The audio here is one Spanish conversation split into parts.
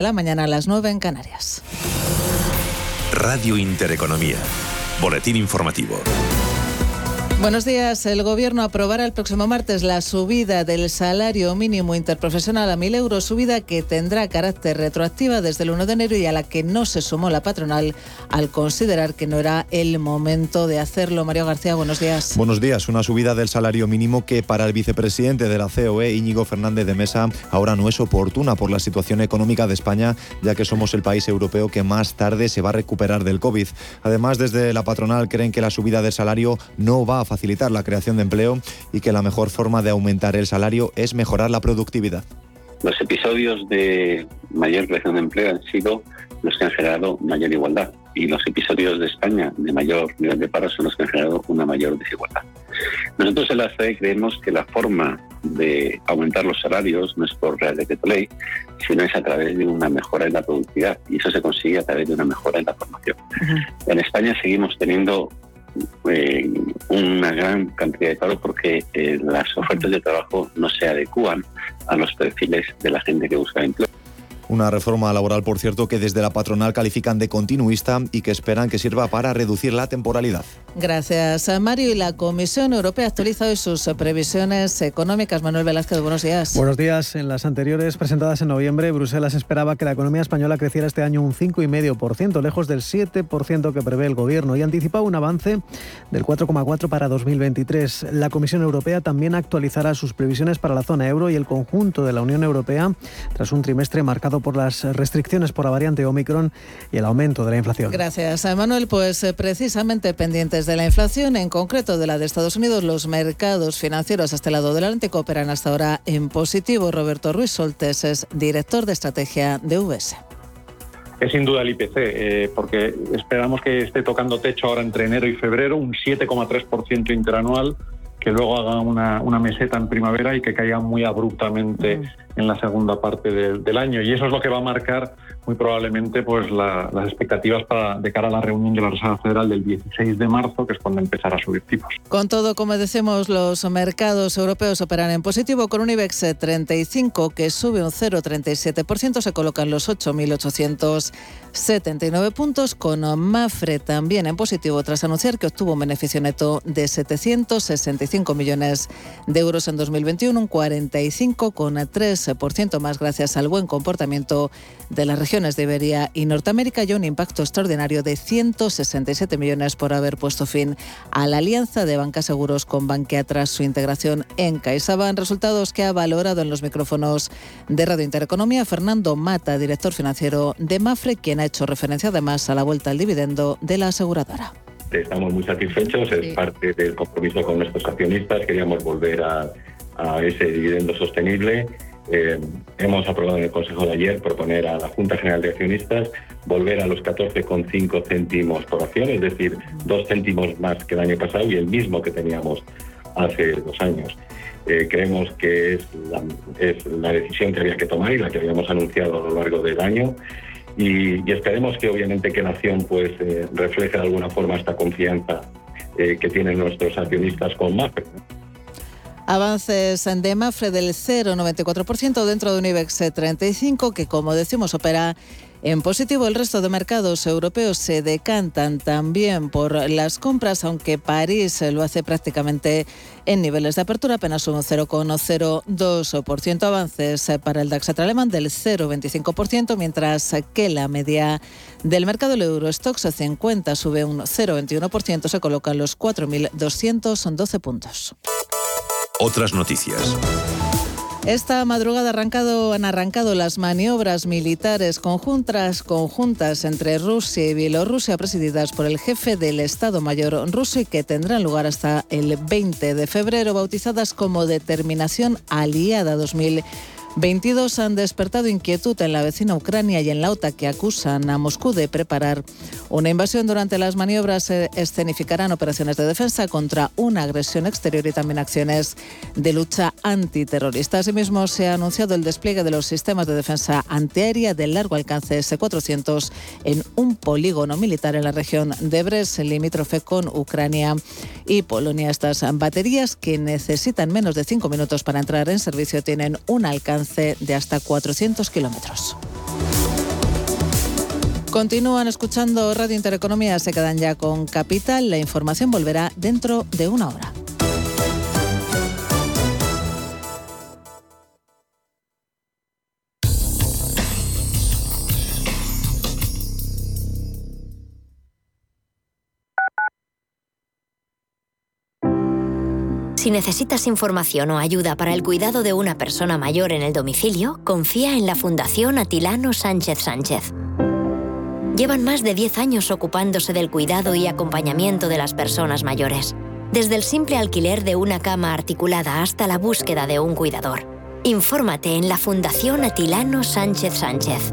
La mañana a las 9 en Canarias. Radio Intereconomía. Boletín informativo. Buenos días. El Gobierno aprobará el próximo martes la subida del salario mínimo interprofesional a 1.000 euros, subida que tendrá carácter retroactiva desde el 1 de enero y a la que no se sumó la patronal al considerar que no era el momento de hacerlo. Mario García, buenos días. Buenos días. Una subida del salario mínimo que para el vicepresidente de la COE, Íñigo Fernández de Mesa, ahora no es oportuna por la situación económica de España, ya que somos el país europeo que más tarde se va a recuperar del COVID. Además, desde la patronal creen que la subida del salario no va a facilitar la creación de empleo y que la mejor forma de aumentar el salario es mejorar la productividad. Los episodios de mayor creación de empleo han sido los que han generado mayor igualdad y los episodios de España de mayor nivel de paro son los que han generado una mayor desigualdad. Nosotros en la CE creemos que la forma de aumentar los salarios no es por Real Decreto Ley, sino es a través de una mejora en la productividad, y eso se consigue a través de una mejora en la formación. Uh-huh. En España seguimos teniendo una gran cantidad de paro porque las ofertas de trabajo no se adecúan a los perfiles de la gente que busca empleo. Una reforma laboral, por cierto, que desde la patronal califican de continuista y que esperan que sirva para reducir la temporalidad. Gracias, Mario. Y la Comisión Europea actualiza hoy sus previsiones económicas. Manuel Velázquez, buenos días. Buenos días. En las anteriores, presentadas en noviembre, Bruselas esperaba que la economía española creciera este año un 5,5%, lejos del 7% que prevé el Gobierno, y anticipaba un avance del 4,4% para 2023. La Comisión Europea también actualizará sus previsiones para la zona euro y el conjunto de la Unión Europea tras un trimestre marcado por las restricciones por la variante Omicron y el aumento de la inflación. Gracias, Manuel. Pues precisamente pendientes de la inflación, en concreto de la de Estados Unidos, los mercados financieros a este lado del Atlántico operan hasta ahora en positivo. Roberto Ruiz Soltes es director de estrategia de UBS. Es sin duda el IPC, porque esperamos que esté tocando techo ahora entre enero y febrero, un 7,3% interanual, que luego haga una meseta en primavera y que caiga muy abruptamente en la segunda parte del año. Y eso es lo que va a marcar muy probablemente pues las expectativas de cara a la reunión de la Reserva Federal del 16 de marzo, que es cuando empezará a subir tipos. Con todo, como decimos, los mercados europeos operan en positivo con un IBEX 35 que sube un 0,37%, se colocan los 8.879 puntos, con Mapfre también en positivo tras anunciar que obtuvo un beneficio neto de 765 millones de euros en 2021, un 45,3% más gracias al buen comportamiento de las regiones de Iberia y Norteamérica y un impacto extraordinario de 167 millones por haber puesto fin a la alianza de bancas seguros con Bankia tras su integración en CaixaBank. Resultados que ha valorado en los micrófonos de Radio Intereconomía Fernando Mata, director financiero de Mapfre, quien ha hecho referencia además a la vuelta al dividendo de la aseguradora. Estamos muy satisfechos, es parte del compromiso con nuestros accionistas, queríamos volver a ese dividendo sostenible. Hemos aprobado en el Consejo de ayer proponer a la Junta General de Accionistas volver a los 14,5 céntimos por acción, es decir, 2 céntimos más que el año pasado y el mismo que teníamos hace 2 años. Creemos que es la decisión que había que tomar y la que habíamos anunciado a lo largo del año. Y esperemos que obviamente que la acción pues refleje de alguna forma esta confianza que tienen nuestros accionistas con Mapfre. Avances de Mapfre del 0,94% dentro de un IBEX 35 que, como decimos, opera en positivo. El resto de mercados europeos se decantan también por las compras, aunque París lo hace prácticamente en niveles de apertura, apenas un 0,02%. Avances para el DAX alemán del 0,25%, mientras que la media del mercado, el Eurostoxx 50, sube un 0,21%, se colocan los 4.212 puntos. Otras noticias. Esta madrugada han arrancado las maniobras militares conjuntas entre Rusia y Bielorrusia, presididas por el jefe del Estado Mayor ruso y que tendrán lugar hasta el 20 de febrero, bautizadas como Determinación Aliada 2022. Han despertado inquietud en la vecina Ucrania y en la OTAN, que acusan a Moscú de preparar una invasión. Durante las maniobras se escenificarán operaciones de defensa contra una agresión exterior y también acciones de lucha antiterrorista. Asimismo, se ha anunciado el despliegue de los sistemas de defensa antiaérea de largo alcance S-400 en un polígono militar en la región de Brest, limítrofe con Ucrania y Polonia. Estas baterías, que necesitan menos de 5 minutos para entrar en servicio, tienen un alcance de hasta 400 kilómetros. Continúan escuchando Radio Intereconomía, se quedan ya con Capital. La información volverá dentro de una hora. Si necesitas información o ayuda para el cuidado de una persona mayor en el domicilio, confía en la Fundación Atilano Sánchez Sánchez. Llevan más de 10 años ocupándose del cuidado y acompañamiento de las personas mayores, desde el simple alquiler de una cama articulada hasta la búsqueda de un cuidador. Infórmate en la Fundación Atilano Sánchez Sánchez.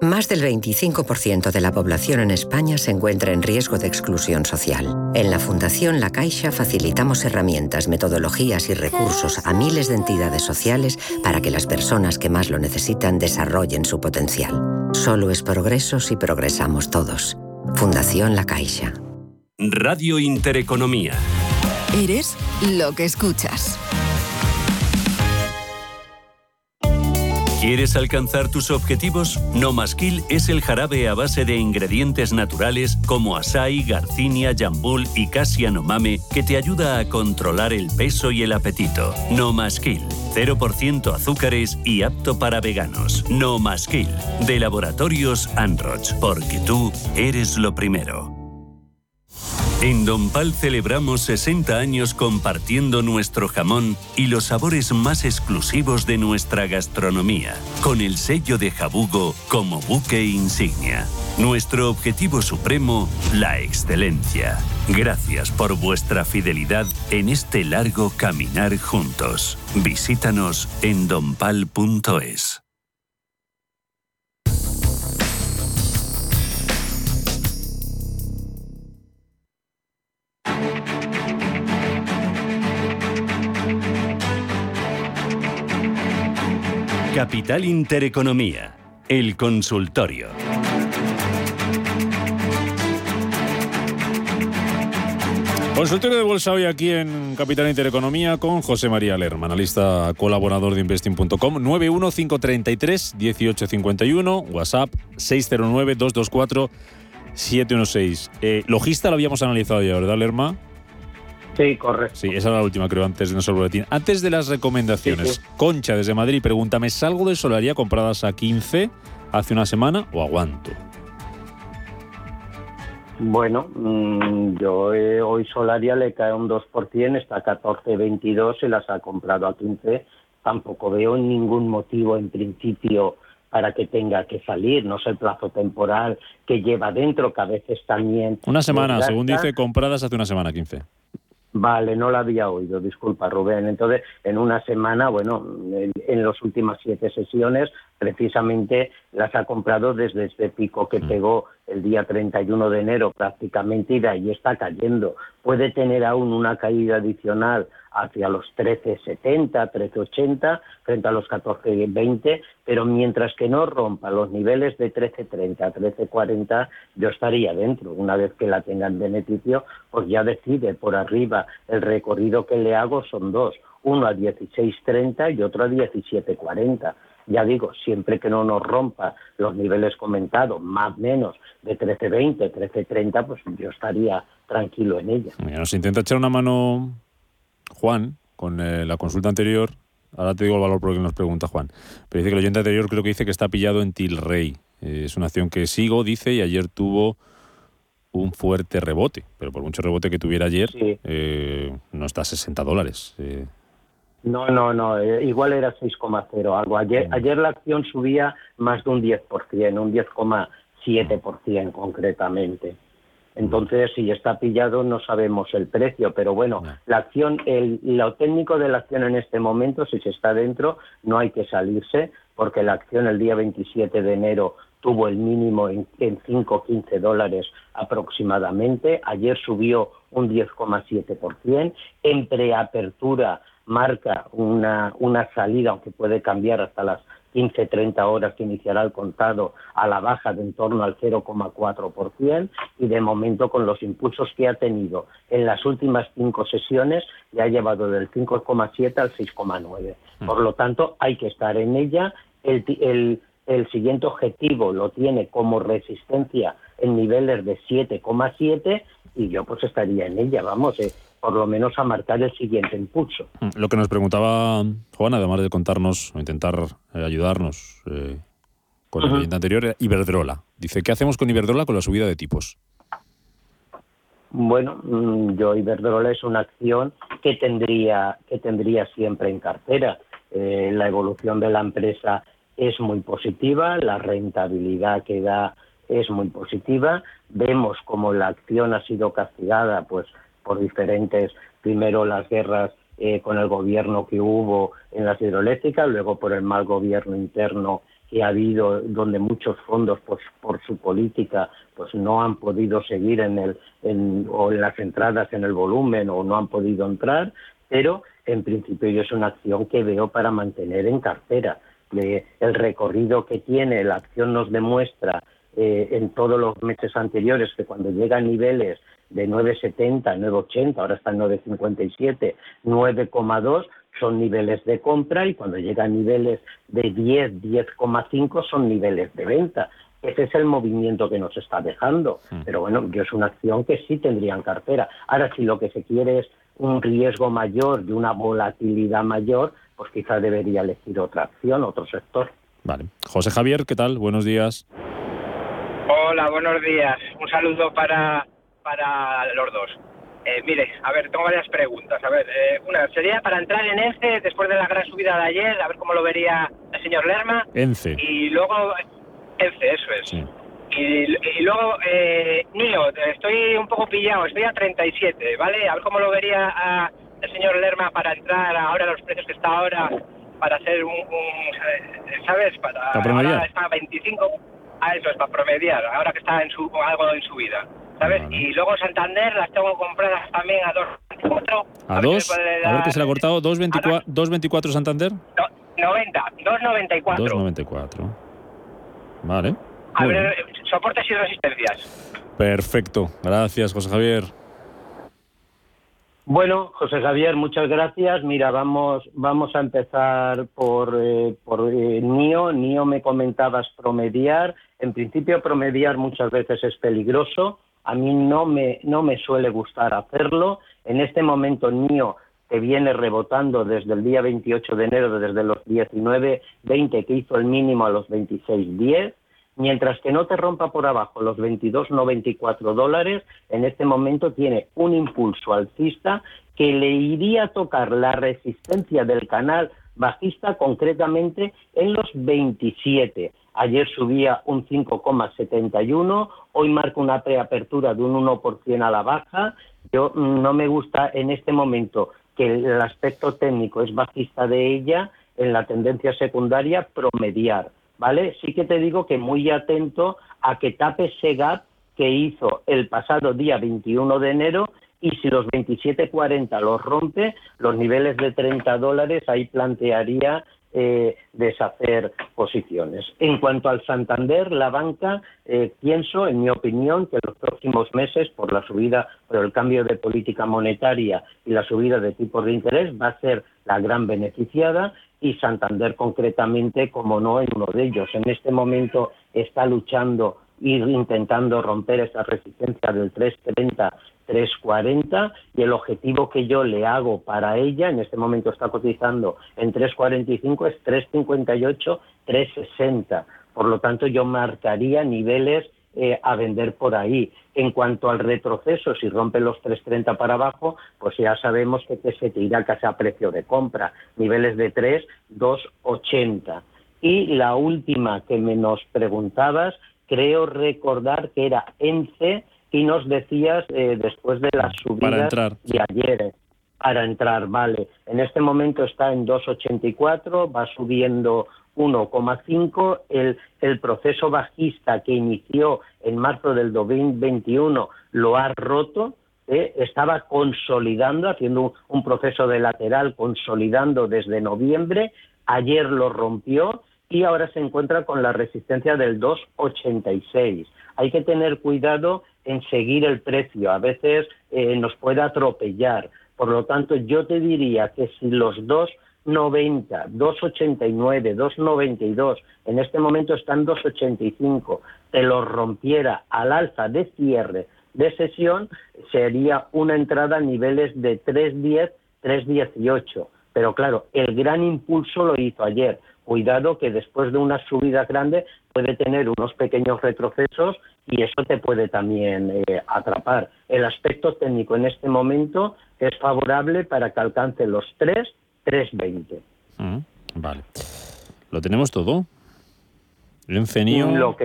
Más del 25% de la población en España se encuentra en riesgo de exclusión social. En la Fundación La Caixa facilitamos herramientas, metodologías y recursos a miles de entidades sociales para que las personas que más lo necesitan desarrollen su potencial. Solo es progreso si progresamos todos. Fundación La Caixa. Radio Intereconomía. Eres lo que escuchas. ¿Quieres alcanzar tus objetivos? Nomaskill es el jarabe a base de ingredientes naturales como açaí, garcinia, jambul y cassia no mame que te ayuda a controlar el peso y el apetito. Nomaskill, 0% azúcares y apto para veganos. Nomaskill, de Laboratorios Anroch, porque tú eres lo primero. En Donpal celebramos 60 años compartiendo nuestro jamón y los sabores más exclusivos de nuestra gastronomía, con el sello de Jabugo como buque insignia. Nuestro objetivo supremo, la excelencia. Gracias por vuestra fidelidad en este largo caminar juntos. Visítanos en donpal.es. Capital Intereconomía, el consultorio. Consultorio de bolsa hoy aquí en Capital Intereconomía con José María Lerma, analista colaborador de investing.com. 91533-1851, WhatsApp 609-224-716. Logista lo habíamos analizado ya, ¿verdad, Lerma? Sí, correcto. Sí, esa era la última, creo, antes de nuestro boletín. Antes de las recomendaciones, sí. Concha, desde Madrid, pregunta, ¿me salgo de Solaria compradas a 15 hace una semana o aguanto? Bueno, yo hoy Solaria le cae un 2%, está a 14,22, se las ha comprado a 15. Tampoco veo ningún motivo, en principio, para que tenga que salir, no sé el plazo temporal que lleva dentro, que a veces también... Una semana, según dice, compradas hace una semana, 15. Vale, no la había oído, disculpa, Rubén. Entonces, en una semana, bueno, en las últimas 7 sesiones, precisamente las ha comprado desde este pico que pegó el día 31 de enero prácticamente, y de ahí está cayendo. Puede tener aún una caída adicional hacia los 13,70, 13,80, frente a los 14,20, pero mientras que no rompa los niveles de 13,30, 13,40, yo estaría dentro. Una vez que la tenga en beneficio, pues ya decide por arriba. El recorrido que le hago son dos, uno a 16,30 y otro a 17,40. Ya digo, siempre que no nos rompa los niveles comentados, más o menos de 13,20, 13,30, pues yo estaría tranquilo en ella. Mira, nos intenta echar una mano Juan, con la consulta anterior. Ahora te digo el valor porque nos pregunta Juan. Pero dice que el oyente anterior creo que dice que está pillado en Tilray. Es una acción que sigo, dice, y ayer tuvo un fuerte rebote. Pero por mucho rebote que tuviera ayer, sí, no está a $60. No, igual era 6,0 algo. Ayer la acción subía más de un 10%, un 10,7% concretamente. Entonces, si está pillado, no sabemos el precio, pero bueno, la acción, lo técnico de la acción en este momento, si se está dentro, no hay que salirse, porque la acción el día 27 de enero tuvo el mínimo en 5,15 dólares aproximadamente. Ayer subió un 10,7%. En preapertura marca una salida, aunque puede cambiar hasta las 15-30 horas que iniciará el contado, a la baja de en torno al 0,4%, y de momento con los impulsos que ha tenido en las últimas 5 sesiones le ha llevado del 5,7 al 6,9. Por lo tanto, hay que estar en ella. El siguiente objetivo lo tiene como resistencia en niveles de 7,7 y yo pues estaría en ella, por lo menos a marcar el siguiente impulso. Lo que nos preguntaba Juan, además de contarnos o intentar ayudarnos con el cliente anterior, Iberdrola. Dice, ¿qué hacemos con Iberdrola con la subida de tipos? Bueno, yo Iberdrola es una acción que tendría siempre en cartera. La evolución de la empresa es muy positiva, la rentabilidad que da es muy positiva. Vemos como la acción ha sido castigada por diferentes, primero las guerras con el gobierno que hubo en las hidroeléctricas, luego por el mal gobierno interno que ha habido, donde muchos fondos por su política no han podido seguir en las entradas en el volumen o no han podido entrar, pero en principio yo es una acción que veo para mantener en cartera. El recorrido que tiene la acción nos demuestra en todos los meses anteriores que cuando llega a niveles de 9,70, 9,80, ahora está en 9,57, 9,2 son niveles de compra, y cuando llega a niveles de 10, 10,5 son niveles de venta. Ese es el movimiento que nos está dejando. Pero bueno, yo es una acción que sí tendría en cartera. Ahora, si lo que se quiere es un riesgo mayor y una volatilidad mayor, pues quizás debería elegir otra acción, otro sector. Vale. José Javier, ¿qué tal? Buenos días. Hola, buenos días. Un saludo para los dos. Mire, a ver, tengo varias preguntas. A ver, una sería para entrar en ENCE después de la gran subida de ayer, a ver cómo lo vería el señor Lerma. ENCE. Y luego, ENCE, eso es. Sí. Y luego, NIO, estoy un poco pillado, estoy a 37, ¿vale? A ver cómo lo vería el señor Lerma para entrar ahora a los precios que está ahora, para hacer un ¿sabes? Para ahora está a 25, a eso es, para promediar, ahora que está en su algo en subida. ¿Sabes? Vale. Y luego Santander las tengo compradas también a 2,24. ¿A 2? A ver que se le ha cortado. ¿2,24 Santander? 2,94. 2,94. Vale. A bueno. Ver, soportes y resistencias. Perfecto. Gracias, José Javier. Bueno, José Javier, muchas gracias. Mira, vamos a empezar por NIO. NIO me comentabas promediar. En principio, promediar muchas veces es peligroso. A mí no me suele gustar hacerlo. En este momento, NIO te viene rebotando desde el día 28 de enero, desde los 19,20 que hizo el mínimo a los 26,10. Mientras que no te rompa por abajo los 22,94 dólares, en este momento tiene un impulso alcista que le iría a tocar la resistencia del canal bajista, concretamente en los 27. Ayer subía un 5,71, hoy marca una preapertura de un 1% a la baja. Yo no me gusta en este momento que el aspecto técnico es bajista de ella, en la tendencia secundaria promediar, ¿vale? Sí que te digo que muy atento a que tape ese gap que hizo el pasado día 21 de enero, y si los 27,40 los rompe, los niveles de 30 dólares, ahí plantearía deshacer posiciones. En cuanto al Santander, la banca, pienso, en mi opinión, que en los próximos meses, por la subida, por el cambio de política monetaria y la subida de tipos de interés, va a ser la gran beneficiada, y Santander concretamente, como no, en uno de ellos. En este momento está luchando e intentando romper esa resistencia del 3,30, 3,40, y el objetivo que yo le hago para ella, en este momento está cotizando en 3,45, es 3,58, 3,60. Por lo tanto, yo marcaría niveles a vender por ahí. En cuanto al retroceso, si rompe los 3,30 para abajo, pues ya sabemos que se te irá casi a precio de compra, niveles de 3, 2,80. Y la última que me nos preguntabas, creo recordar que era ENCE, y nos decías después de las subidas de ayer, para entrar, vale. En este momento está en 2,84, va subiendo 1,5 el proceso bajista que inició en marzo del 2021 lo ha roto, estaba consolidando, haciendo un proceso de lateral, consolidando desde noviembre, ayer lo rompió y ahora se encuentra con la resistencia del 2,86. Hay que tener cuidado en seguir el precio, a veces nos puede atropellar. Por lo tanto, yo te diría que si los 2,90, 2,89, 2,92, en este momento están 2,85, te los rompiera al alza de cierre de sesión, sería una entrada a niveles de 3,10, 3,18. Pero claro, el gran impulso lo hizo ayer. Cuidado que después de una subida grande puede tener unos pequeños retrocesos y eso te puede también atrapar. El aspecto técnico en este momento es favorable para que alcance los 3, 3,20. Vale. ¿Lo tenemos todo? El ENCE, NIO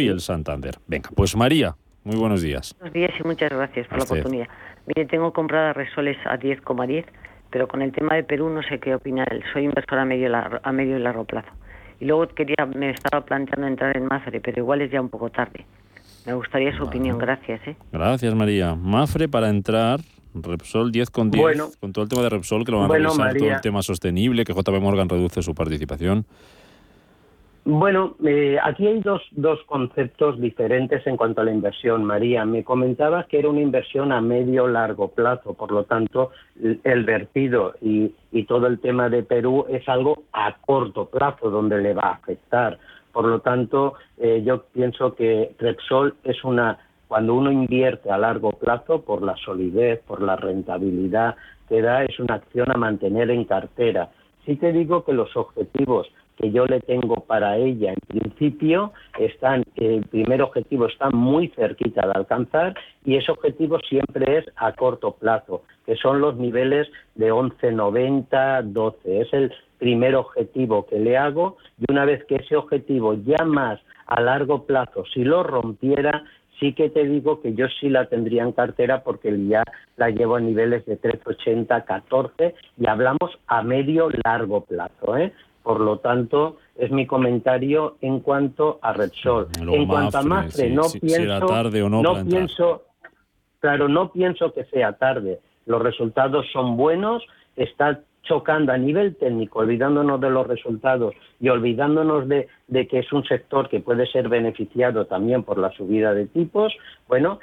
y el Santander. Venga, pues María, muy buenos días. Buenos días y muchas gracias por la oportunidad. Mire, tengo comprada Repsol a 10,10. Pero con el tema de Perú no sé qué opinar. Soy inversora a medio y largo plazo. Y luego me estaba planteando entrar en Mapfre, pero igual es ya un poco tarde. Me gustaría su opinión. Gracias, ¿eh? Gracias, María. Mapfre para entrar, Repsol 10,10. Bueno, con todo el tema de Repsol, que lo van a revisar, María. Todo el tema sostenible, que JP Morgan reduce su participación. Bueno, aquí hay dos conceptos diferentes en cuanto a la inversión, María. Me comentabas que era una inversión a medio-largo plazo, por lo tanto, el vertido y todo el tema de Perú es algo a corto plazo donde le va a afectar. Por lo tanto, yo pienso que Repsol es cuando uno invierte a largo plazo, por la solidez, por la rentabilidad que da, es una acción a mantener en cartera. Sí te digo que los objetivos que yo le tengo para ella, en principio, el primer objetivo está muy cerquita de alcanzar y ese objetivo siempre es a corto plazo, que son los niveles de 11,90, 12. Es el primer objetivo que le hago y una vez que ese objetivo ya más a largo plazo, si lo rompiera, sí que te digo que yo sí la tendría en cartera porque ya la llevo a niveles de 3,80, 14 y hablamos a medio-largo plazo, ¿eh? Por lo tanto, es mi comentario en cuanto a Repsol. En cuanto a Mapfre, no pienso que sea tarde. Los resultados son buenos, está chocando a nivel técnico, olvidándonos de los resultados y olvidándonos de que es un sector que puede ser beneficiado también por la subida de tipos. Bueno,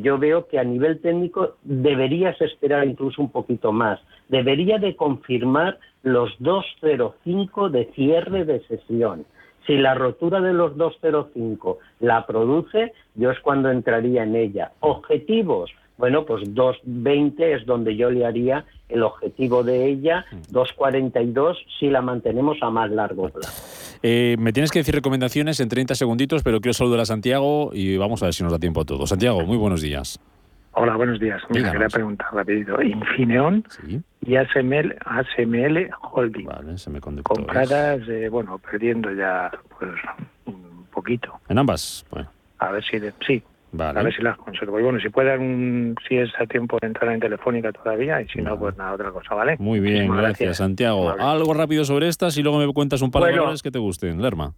yo veo que a nivel técnico deberías esperar incluso un poquito más. Debería de confirmar los 2,05 de cierre de sesión. Si la rotura de los 2,05 la produce, yo es cuando entraría en ella. Objetivos. Bueno, pues 2,20 es donde yo le haría el objetivo de ella, 2,42 si la mantenemos a más largo plazo. Me tienes que decir recomendaciones en 30 segunditos, pero quiero saludar a Santiago y vamos a ver si nos da tiempo a todos. Santiago, muy buenos días. Hola, buenos días. Mira, quería preguntar rapidito. Infineon y ASML Holding. Vale, compradas, perdiendo ya un poquito. ¿En ambas? Bueno. A ver si... Sí. Vale. A ver si las conservo. Y bueno, si puede dar si es a tiempo de entrar en Telefónica todavía, y si no, pues nada, otra cosa, ¿vale? Muy bien, gracias, Santiago. Vale. Algo rápido sobre estas y luego me cuentas un par de valores que te gusten, Lerma.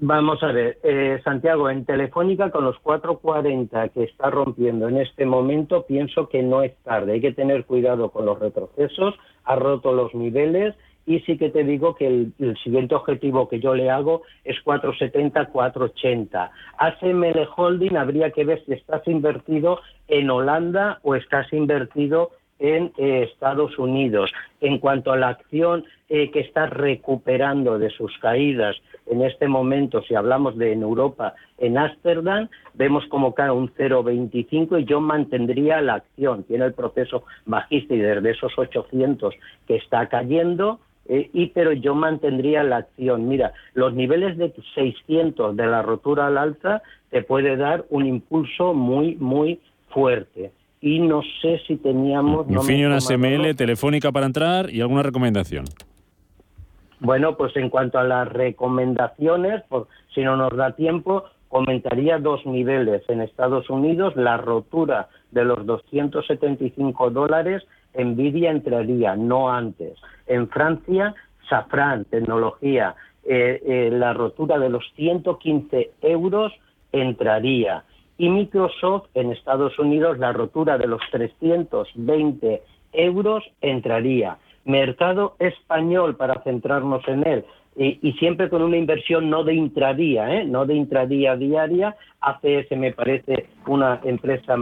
Vamos a ver, Santiago, en Telefónica con los 4,40 que está rompiendo en este momento, pienso que no es tarde. Hay que tener cuidado con los retrocesos, ha roto los niveles. Y sí que te digo que el siguiente objetivo que yo le hago es 4,70, 4,80. ASML Holding habría que ver si estás invertido en Holanda o estás invertido en Estados Unidos. En cuanto a la acción que está recuperando de sus caídas en este momento, si hablamos de en Europa, en Ámsterdam, vemos como cae un 0,25 y yo mantendría la acción. Tiene el proceso bajista y desde esos 800 que está cayendo... pero yo mantendría la acción. Mira, los niveles de 600 de la rotura al alza te puede dar un impulso muy, muy fuerte. Y no sé si teníamos... Infineon, ASML, Telefónica para entrar y alguna recomendación. Bueno, pues en cuanto a las recomendaciones, si no nos da tiempo, comentaría dos niveles. En Estados Unidos, la rotura de los $275... Nvidia entraría, no antes. En Francia, safrán, tecnología, la rotura de los 115 euros entraría. Y Microsoft en Estados Unidos, la rotura de los 320 euros entraría. Mercado español, para centrarnos en él, y siempre con una inversión no de intradía, no de intradía diaria. ACS me parece una empresa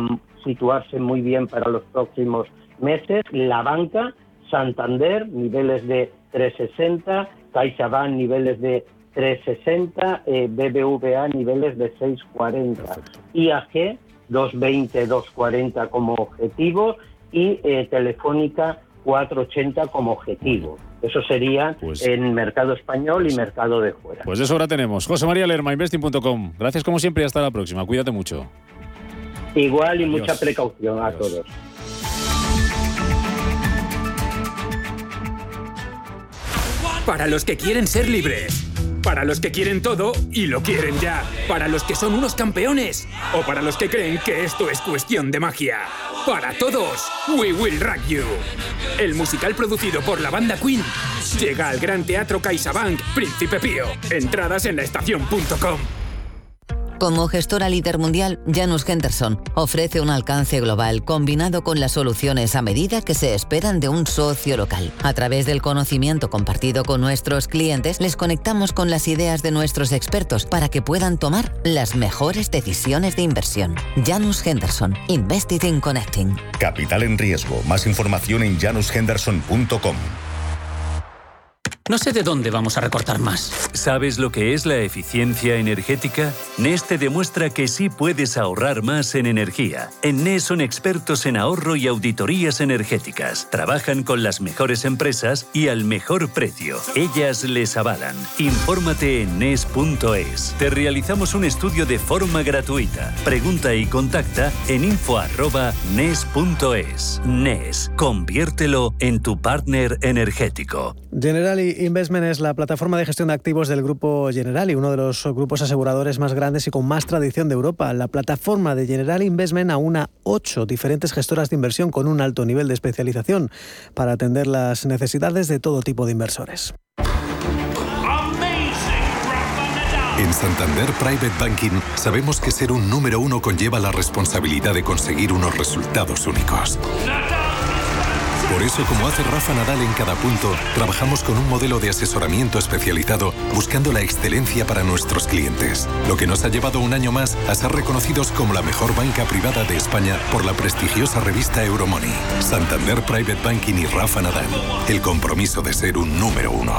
situarse muy bien para los próximos meses. La banca, Santander, niveles de 360, CaixaBank, niveles de 360, BBVA, niveles de 640, IAG, 220, 240 como objetivo, y Telefónica, 480 como objetivo. Eso sería pues, en mercado español y mercado de fuera. Pues de sobra tenemos. José María Lerma, investing.com. Gracias como siempre y hasta la próxima. Cuídate mucho. Igual y adiós. Mucha precaución a adiós. Todos. Para los que quieren ser libres. Para los que quieren todo y lo quieren ya. Para los que son unos campeones. O para los que creen que esto es cuestión de magia. Para todos, We Will Rock You. El musical producido por la banda Queen llega al Gran Teatro CaixaBank Príncipe Pío. Entradas en laestacion.com. Como gestora líder mundial, Janus Henderson ofrece un alcance global combinado con las soluciones a medida que se esperan de un socio local. A través del conocimiento compartido con nuestros clientes, les conectamos con las ideas de nuestros expertos para que puedan tomar las mejores decisiones de inversión. Janus Henderson, Invested in Connecting. Capital en riesgo. Más información en janushenderson.com. No sé de dónde vamos a recortar más. ¿Sabes lo que es la eficiencia energética? Nes te demuestra que sí puedes ahorrar más en energía. En Nes son expertos en ahorro y auditorías energéticas. Trabajan con las mejores empresas y al mejor precio. Ellas les avalan. Infórmate en nes.es. Te realizamos un estudio de forma gratuita. Pregunta y contacta en info@nes.es. Nes, conviértelo en tu partner energético. Generali Investments es la plataforma de gestión de activos del grupo Generali, uno de los grupos aseguradores más grandes y con más tradición de Europa. La plataforma de Generali Investments aúna 8 diferentes gestoras de inversión con un alto nivel de especialización para atender las necesidades de todo tipo de inversores. En Santander Private Banking sabemos que ser un número uno conlleva la responsabilidad de conseguir unos resultados únicos. Por eso, como hace Rafa Nadal en cada punto, trabajamos con un modelo de asesoramiento especializado buscando la excelencia para nuestros clientes, lo que nos ha llevado un año más a ser reconocidos como la mejor banca privada de España por la prestigiosa revista Euromoney. Santander Private Banking y Rafa Nadal, el compromiso de ser un número uno.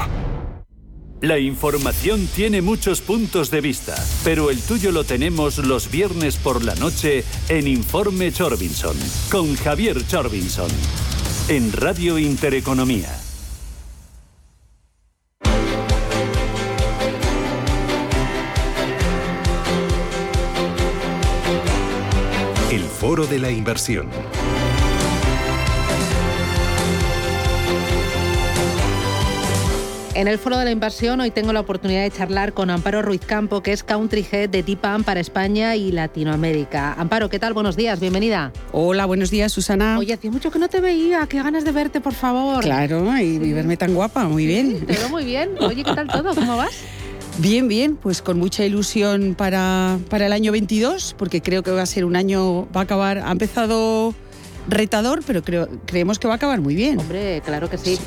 La información tiene muchos puntos de vista, pero el tuyo lo tenemos los viernes por la noche en Informe Chorbinson, con Javier Chorbinson, en Radio Intereconomía. El Foro de la Inversión. En el Foro de la Inversión hoy tengo la oportunidad de charlar con Amparo Ruiz Campo, que es Country Head de TIPAM para España y Latinoamérica. Amparo, ¿qué tal? Buenos días, bienvenida. Hola, buenos días, Susana. Oye, hacía mucho que no te veía, qué ganas de verte, por favor. Claro, y verme tan guapa, muy bien. Sí, te veo muy bien. Oye, ¿qué tal todo? ¿Cómo vas? Bien, bien, pues con mucha ilusión para el año 22, porque creo que va a ser un año, va a acabar, ha empezado retador, pero creemos que va a acabar muy bien. Hombre, claro que sí.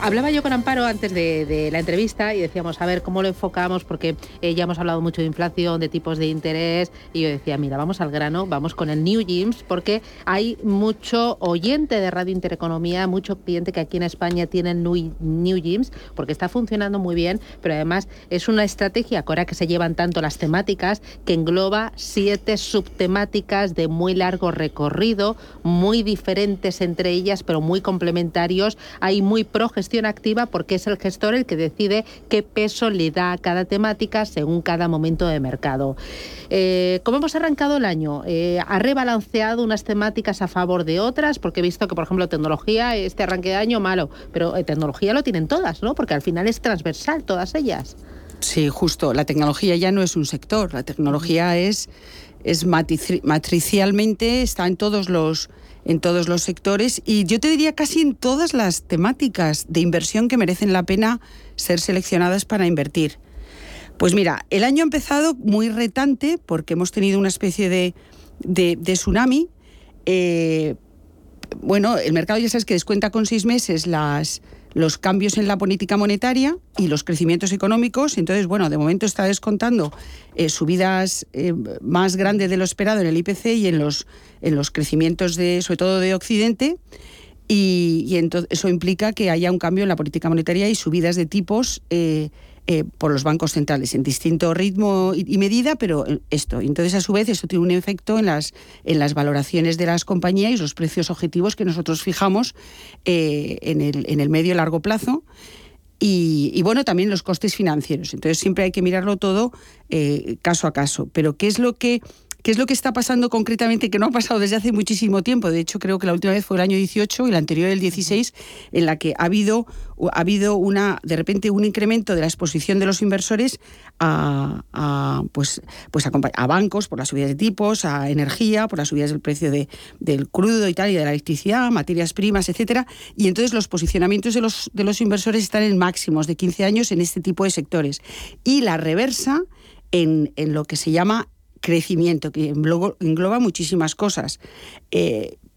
Hablaba yo con Amparo antes de la entrevista y decíamos, a ver, ¿cómo lo enfocamos? Porque ya hemos hablado mucho de inflación, de tipos de interés, y yo decía, mira, vamos al grano, vamos con el New Gyms, porque hay mucho oyente de Radio Intereconomía, mucho cliente que aquí en España tienen New Gyms, porque está funcionando muy bien, pero además es una estrategia, ahora que se llevan tanto las temáticas, que engloba 7 subtemáticas de muy largo recorrido, muy diferentes entre ellas, pero muy complementarios. Hay muy pro-gestión activa porque es el gestor el que decide qué peso le da a cada temática según cada momento de mercado. ¿Cómo hemos arrancado el año? ¿Ha rebalanceado unas temáticas a favor de otras? Porque he visto que, por ejemplo, tecnología, este arranque de año malo, pero tecnología lo tienen todas, ¿no? Porque al final es transversal todas ellas. Sí, justo. La tecnología ya no es un sector, la tecnología es matricialmente, está en todos los en todos los sectores y yo te diría casi en todas las temáticas de inversión que merecen la pena ser seleccionadas para invertir. Pues mira, el año ha empezado muy retante porque hemos tenido una especie de tsunami. Bueno, el mercado ya sabes que descuenta con 6 meses los cambios en la política monetaria y los crecimientos económicos. Entonces, bueno, de momento está descontando subidas más grandes de lo esperado en el IPC y en los crecimientos, sobre todo de Occidente, y entonces eso implica que haya un cambio en la política monetaria y subidas de tipos por los bancos centrales en distinto ritmo y medida, pero esto. Entonces, a su vez, esto tiene un efecto en las valoraciones de las compañías y los precios objetivos que nosotros fijamos en el medio y largo plazo. Y bueno, también los costes financieros. Entonces, siempre hay que mirarlo todo caso a caso. Pero ¿qué es lo que está pasando concretamente, que no ha pasado desde hace muchísimo tiempo? De hecho, creo que la última vez fue el año 18 y la anterior el 16, en la que ha habido de repente un incremento de la exposición de los inversores a bancos por las subidas de tipos, a energía, por las subidas del precio del crudo y tal, y de la electricidad, materias primas, etcétera. Y entonces los posicionamientos de los inversores están en máximos de 15 años en este tipo de sectores. Y la reversa en lo que se llama crecimiento, que engloba muchísimas cosas.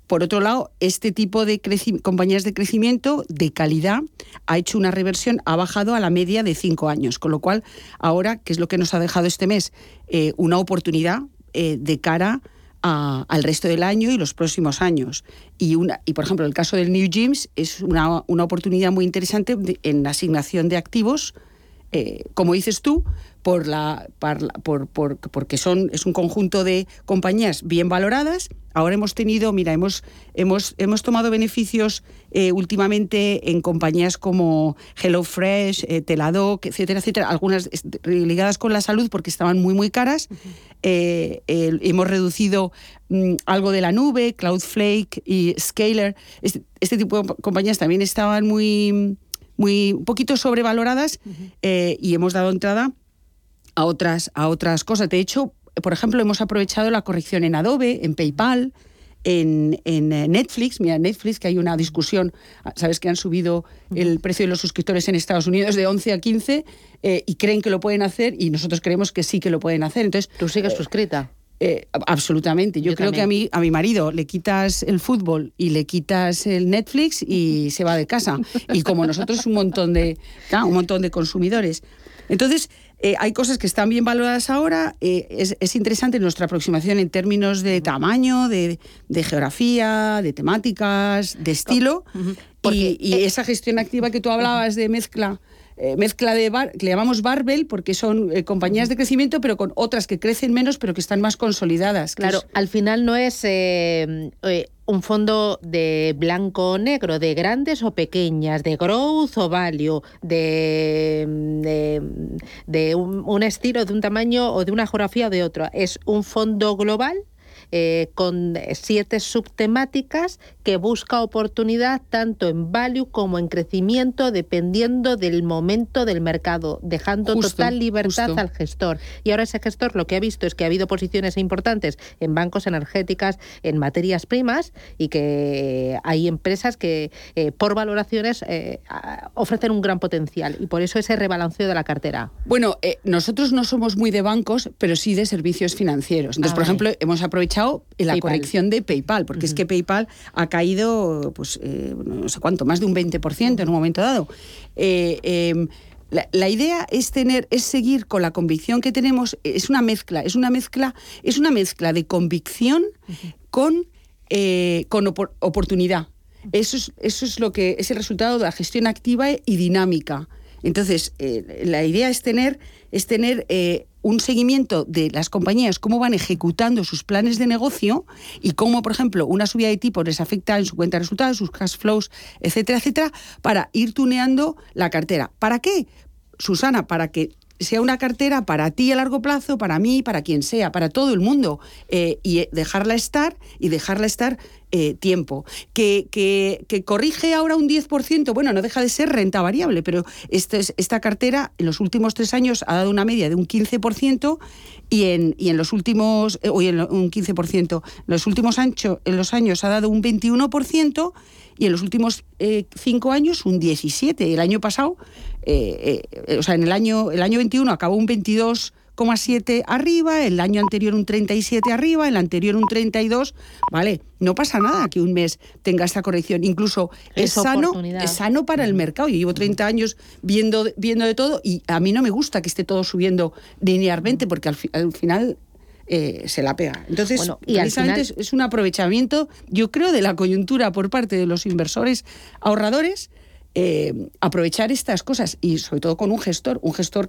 Por otro lado, este tipo de compañías de crecimiento de calidad ha hecho una reversión, ha bajado a la media de 5 años, con lo cual ahora, ¿qué es lo que nos ha dejado este mes? Una oportunidad de cara al resto del año y los próximos años. Y por ejemplo, el caso del New Gyms es una oportunidad muy interesante en asignación de activos, como dices tú, porque es un conjunto de compañías bien valoradas. Ahora hemos tomado beneficios últimamente en compañías como HelloFresh, Teladoc, etcétera, etcétera, algunas ligadas con la salud porque estaban muy, muy caras. Uh-huh. Hemos reducido algo de la nube, Cloudflake y Scalar. Este tipo de compañías también estaban muy un poquito sobrevaloradas. Uh-huh. Y hemos dado entrada a otras cosas. De hecho, por ejemplo, hemos aprovechado la corrección en Adobe, en PayPal, en Netflix. Mira, Netflix, que hay una discusión, sabes que han subido el precio de los suscriptores en Estados Unidos de 11 a 15 y creen que lo pueden hacer y nosotros creemos que sí que lo pueden hacer. Entonces, ¿tú sigues suscrita? Absolutamente. Yo creo también. Que a mi marido le quitas el fútbol y le quitas el Netflix y se va de casa. Y como nosotros un montón de consumidores. Entonces, hay cosas que están bien valoradas ahora. Es interesante nuestra aproximación en términos de tamaño, de geografía, de temáticas, de estilo. Uh-huh. Y esa gestión activa que tú hablabas de mezcla de que le llamamos barbell porque son compañías de crecimiento pero con otras que crecen menos pero que están más consolidadas. Claro, al final no es un fondo de blanco o negro, de grandes o pequeñas, de growth o value, de un estilo, de un tamaño o de una geografía o de otra. Es un fondo global con 7 subtemáticas que busca oportunidad tanto en value como en crecimiento dependiendo del momento del mercado, dejando total libertad al gestor. Y ahora ese gestor lo que ha visto es que ha habido posiciones importantes en bancos, energéticas, en materias primas y que hay empresas que por valoraciones ofrecen un gran potencial y por eso ese rebalanceo de la cartera. Bueno, nosotros no somos muy de bancos, pero sí de servicios financieros. Entonces, por ejemplo, hemos aprovechado la corrección de PayPal, porque es que PayPal ha caído, pues no sé cuánto, más de un 20% en un momento dado. La idea es seguir con la convicción que tenemos. Es una mezcla de convicción con oportunidad. Eso es lo que es el resultado de la gestión activa y dinámica. Entonces, la idea es tener un seguimiento de las compañías, cómo van ejecutando sus planes de negocio y cómo, por ejemplo, una subida de tipos les afecta en su cuenta de resultados, sus cash flows, etcétera, etcétera, para ir tuneando la cartera. ¿Para qué, Susana? Para que sea una cartera para ti a largo plazo, para mí, para quien sea, para todo el mundo, y dejarla estar tiempo, que corrige ahora un 10%, bueno, no deja de ser renta variable, pero esta cartera en los últimos 3 años ha dado una media de un 15% y en los últimos, un 15%, en los años ha dado un 21% y en los últimos 5 años un 17%. El año pasado, o sea, en el año 21 acabó un 22,7 arriba, el año anterior un 37 arriba, el anterior un 32, vale, no pasa nada que un mes tenga esta corrección, incluso es sano para el mercado. Yo llevo 30 años viendo de todo y a mí no me gusta que esté todo subiendo linealmente porque al final se la pega. Entonces, bueno, y precisamente al final es un aprovechamiento, yo creo, de la coyuntura por parte de los inversores ahorradores. Aprovechar estas cosas y sobre todo con un gestor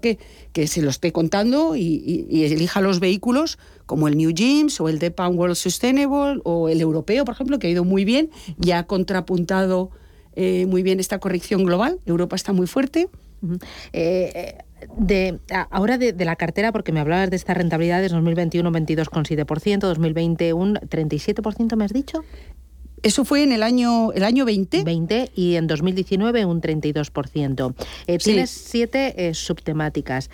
que se lo esté contando y elija los vehículos como el New Gems o el DPAM World Sustainable o el europeo, por ejemplo, que ha ido muy bien y ha contrapuntado muy bien esta corrección global. Europa está muy fuerte. Uh-huh. Ahora de la cartera, porque me hablabas de estas rentabilidades, 2021 22,7%, 2020 un 37%, ¿me has dicho? Eso fue en el año 20 y en 2019 un 32%. Tienes 7 subtemáticas.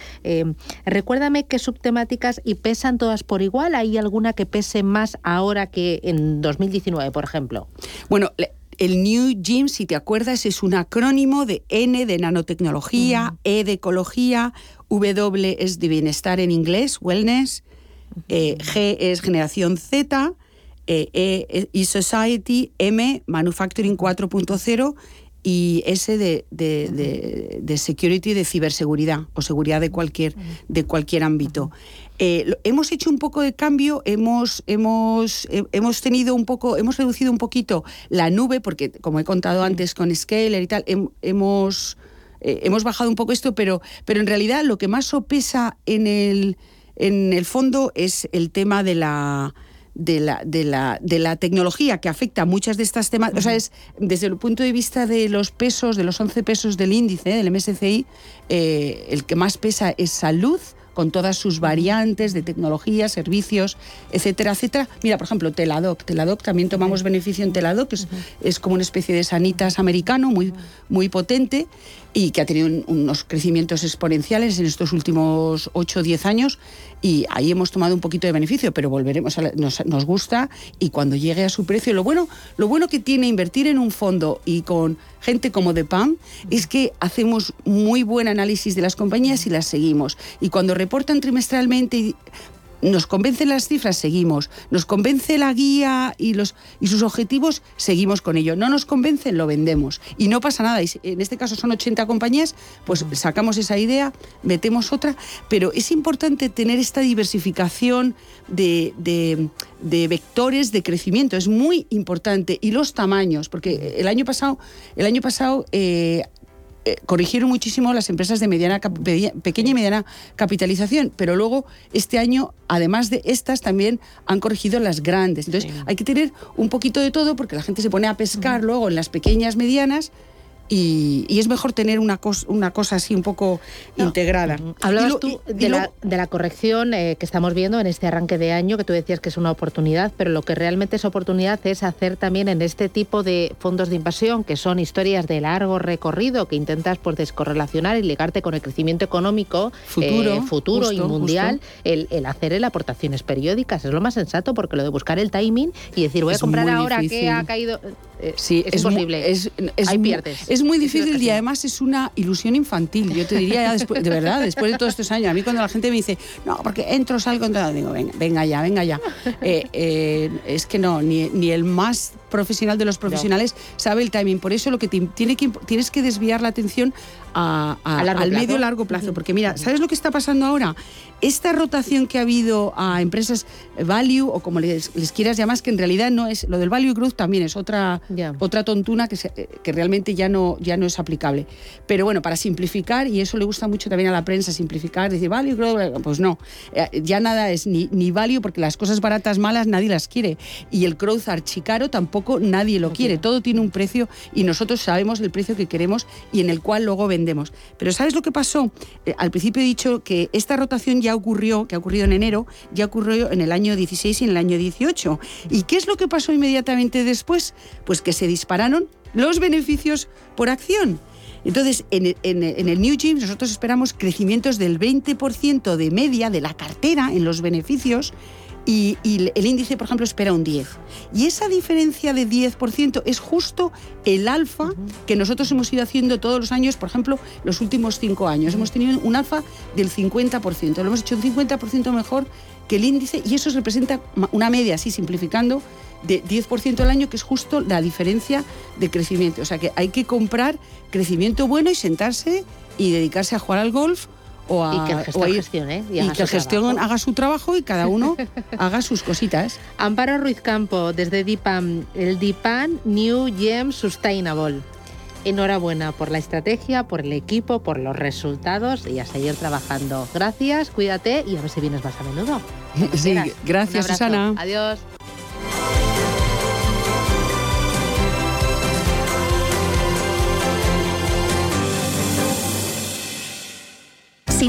Recuérdame qué subtemáticas y pesan todas por igual. ¿Hay alguna que pese más ahora que en 2019, por ejemplo? Bueno, el New Gym, si te acuerdas, es un acrónimo de N de nanotecnología, E de ecología, W es de bienestar en inglés, wellness, G es generación Z, E-Society, M, Manufacturing 4.0 y S de Security, de ciberseguridad o seguridad de cualquier ámbito. Hemos hecho un poco de cambio, hemos reducido un poquito la nube, porque como he contado antes con Scaler y tal, hemos bajado un poco esto, pero en realidad lo que más sopesa en el fondo es el tema de la tecnología, que afecta a muchas de estas temas. O sea, es desde el punto de vista de los pesos, de los 11 pesos del índice, del MSCI, el que más pesa es salud, con todas sus variantes de tecnología, servicios, etcétera, etcétera. Mira, por ejemplo, Teladoc, también tomamos beneficio en Teladoc, que es como una especie de Sanitas americano, muy, muy potente, y que ha tenido unos crecimientos exponenciales en estos últimos 8 o 10 años, y ahí hemos tomado un poquito de beneficio, pero volveremos, nos gusta, y cuando llegue a su precio. Lo bueno que tiene invertir en un fondo y con gente como DePam es que hacemos muy buen análisis de las compañías y las seguimos. Y cuando reportan trimestralmente y nos convencen las cifras, seguimos. Nos convence la guía y sus objetivos, seguimos con ello. No nos convencen, lo vendemos. Y no pasa nada. Y en este caso son 80 compañías, pues sacamos esa idea, metemos otra. Pero es importante tener esta diversificación de vectores de crecimiento. Es muy importante. Y los tamaños, porque el año pasado corrigieron muchísimo las empresas de pequeña y mediana capitalización, pero luego este año, además de estas, también han corregido las grandes. Entonces hay que tener un poquito de todo, porque la gente se pone a pescar luego en las pequeñas, medianas, y es mejor tener una cosa así un poco integrada. Hablabas tú de la corrección que estamos viendo en este arranque de año, que tú decías que es una oportunidad, pero lo que realmente es oportunidad es hacer también en este tipo de fondos de inversión, que son historias de largo recorrido, que intentas pues descorrelacionar y ligarte con el crecimiento económico futuro justo, y mundial, justo. El hacer aportaciones periódicas es lo más sensato, porque lo de buscar el timing y decir voy a comprar ahora que ha caído, sí, es imposible. Ahí pierdes. Es muy difícil y además es una ilusión infantil. Yo te diría, ya después, de verdad, después de todos estos años, a mí cuando la gente me dice, no, porque entro, salgo, digo, venga ya. Es que no, ni el más profesional de los profesionales sabe el timing. Por eso lo que tienes que desviar la atención al medio largo plazo. Porque mira, ¿sabes lo que está pasando ahora? Esta rotación que ha habido a empresas value, o como les quieras llamar, que en realidad no es, lo del value growth también es otra tontuna que realmente ya no es aplicable. Pero bueno, para simplificar, y eso le gusta mucho también a la prensa, simplificar, decir value growth, pues no, ya nada es ni value, porque las cosas baratas malas nadie las quiere. Y el growth archicaro tampoco poco nadie lo quiere. Todo tiene un precio y nosotros sabemos el precio que queremos y en el cual luego vendemos. Pero ¿sabes lo que pasó? Al principio he dicho que esta rotación ya ocurrió, que ha ocurrido en enero, ya ocurrió en el año 16 y en el año 18. ¿Y qué es lo que pasó inmediatamente después? Pues que se dispararon los beneficios por acción. Entonces, en el New Gym nosotros esperamos crecimientos del 20% de media de la cartera en los beneficios y el índice, por ejemplo, espera un 10%. Y esa diferencia de 10% es justo el alfa que nosotros hemos ido haciendo todos los años, por ejemplo, los últimos 5 años. Hemos tenido un alfa del 50%, lo hemos hecho un 50% mejor que el índice y eso representa una media, así simplificando, de 10% al año, que es justo la diferencia de crecimiento. O sea que hay que comprar crecimiento bueno y sentarse y dedicarse a jugar al golf o a, y que el gestor, gestione, y haga, que el gestor haga su trabajo y cada uno haga sus cositas. Amparo Ruiz Campo, desde DIPAM, el DIPAM New Gem Sustainable. Enhorabuena por la estrategia, por el equipo, por los resultados y a seguir trabajando. Gracias, cuídate y a ver si vienes más a menudo. Sí, gracias Susana. Adiós. Si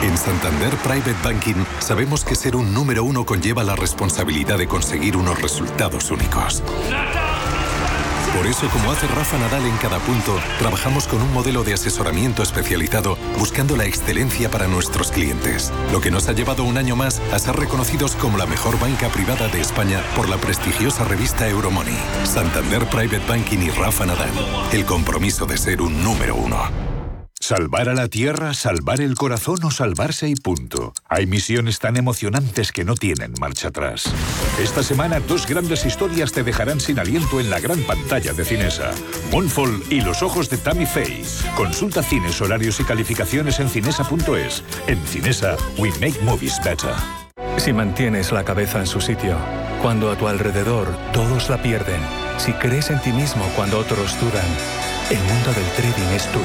En Santander Private Banking sabemos que ser un número uno conlleva la responsabilidad de conseguir unos resultados únicos. Por eso, como hace Rafa Nadal en cada punto, trabajamos con un modelo de asesoramiento especializado buscando la excelencia para nuestros clientes, lo que nos ha llevado un año más a ser reconocidos como la mejor banca privada de España por la prestigiosa revista Euromoney. Santander Private Banking y Rafa Nadal, el compromiso de ser un número uno. Salvar a la tierra, salvar el corazón o salvarse y punto. Hay misiones tan emocionantes que no tienen marcha atrás. Esta semana, dos grandes historias te dejarán sin aliento en la gran pantalla de Cinesa. Moonfall y Los ojos de Tammy Faye. Consulta cines, horarios y calificaciones en cinesa.es. En Cinesa, we make movies better. Si mantienes la cabeza en su sitio, cuando a tu alrededor todos la pierden, si crees en ti mismo cuando otros dudan, el mundo del trading es tuyo.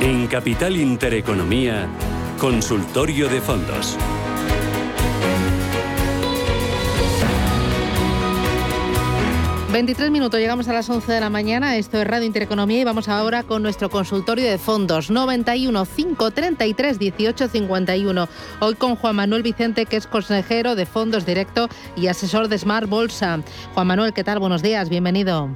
En Capital Intereconomía, consultorio de fondos. ...23 minutos, llegamos a las 11 de la mañana... ...esto es Radio Intereconomía y vamos ahora con nuestro consultorio de fondos... ...91 533 1851... hoy con Juan Manuel Vicente, que es consejero de Fondos Directo y asesor de Smart Bolsa. Juan Manuel, ¿qué tal? Buenos días, bienvenido.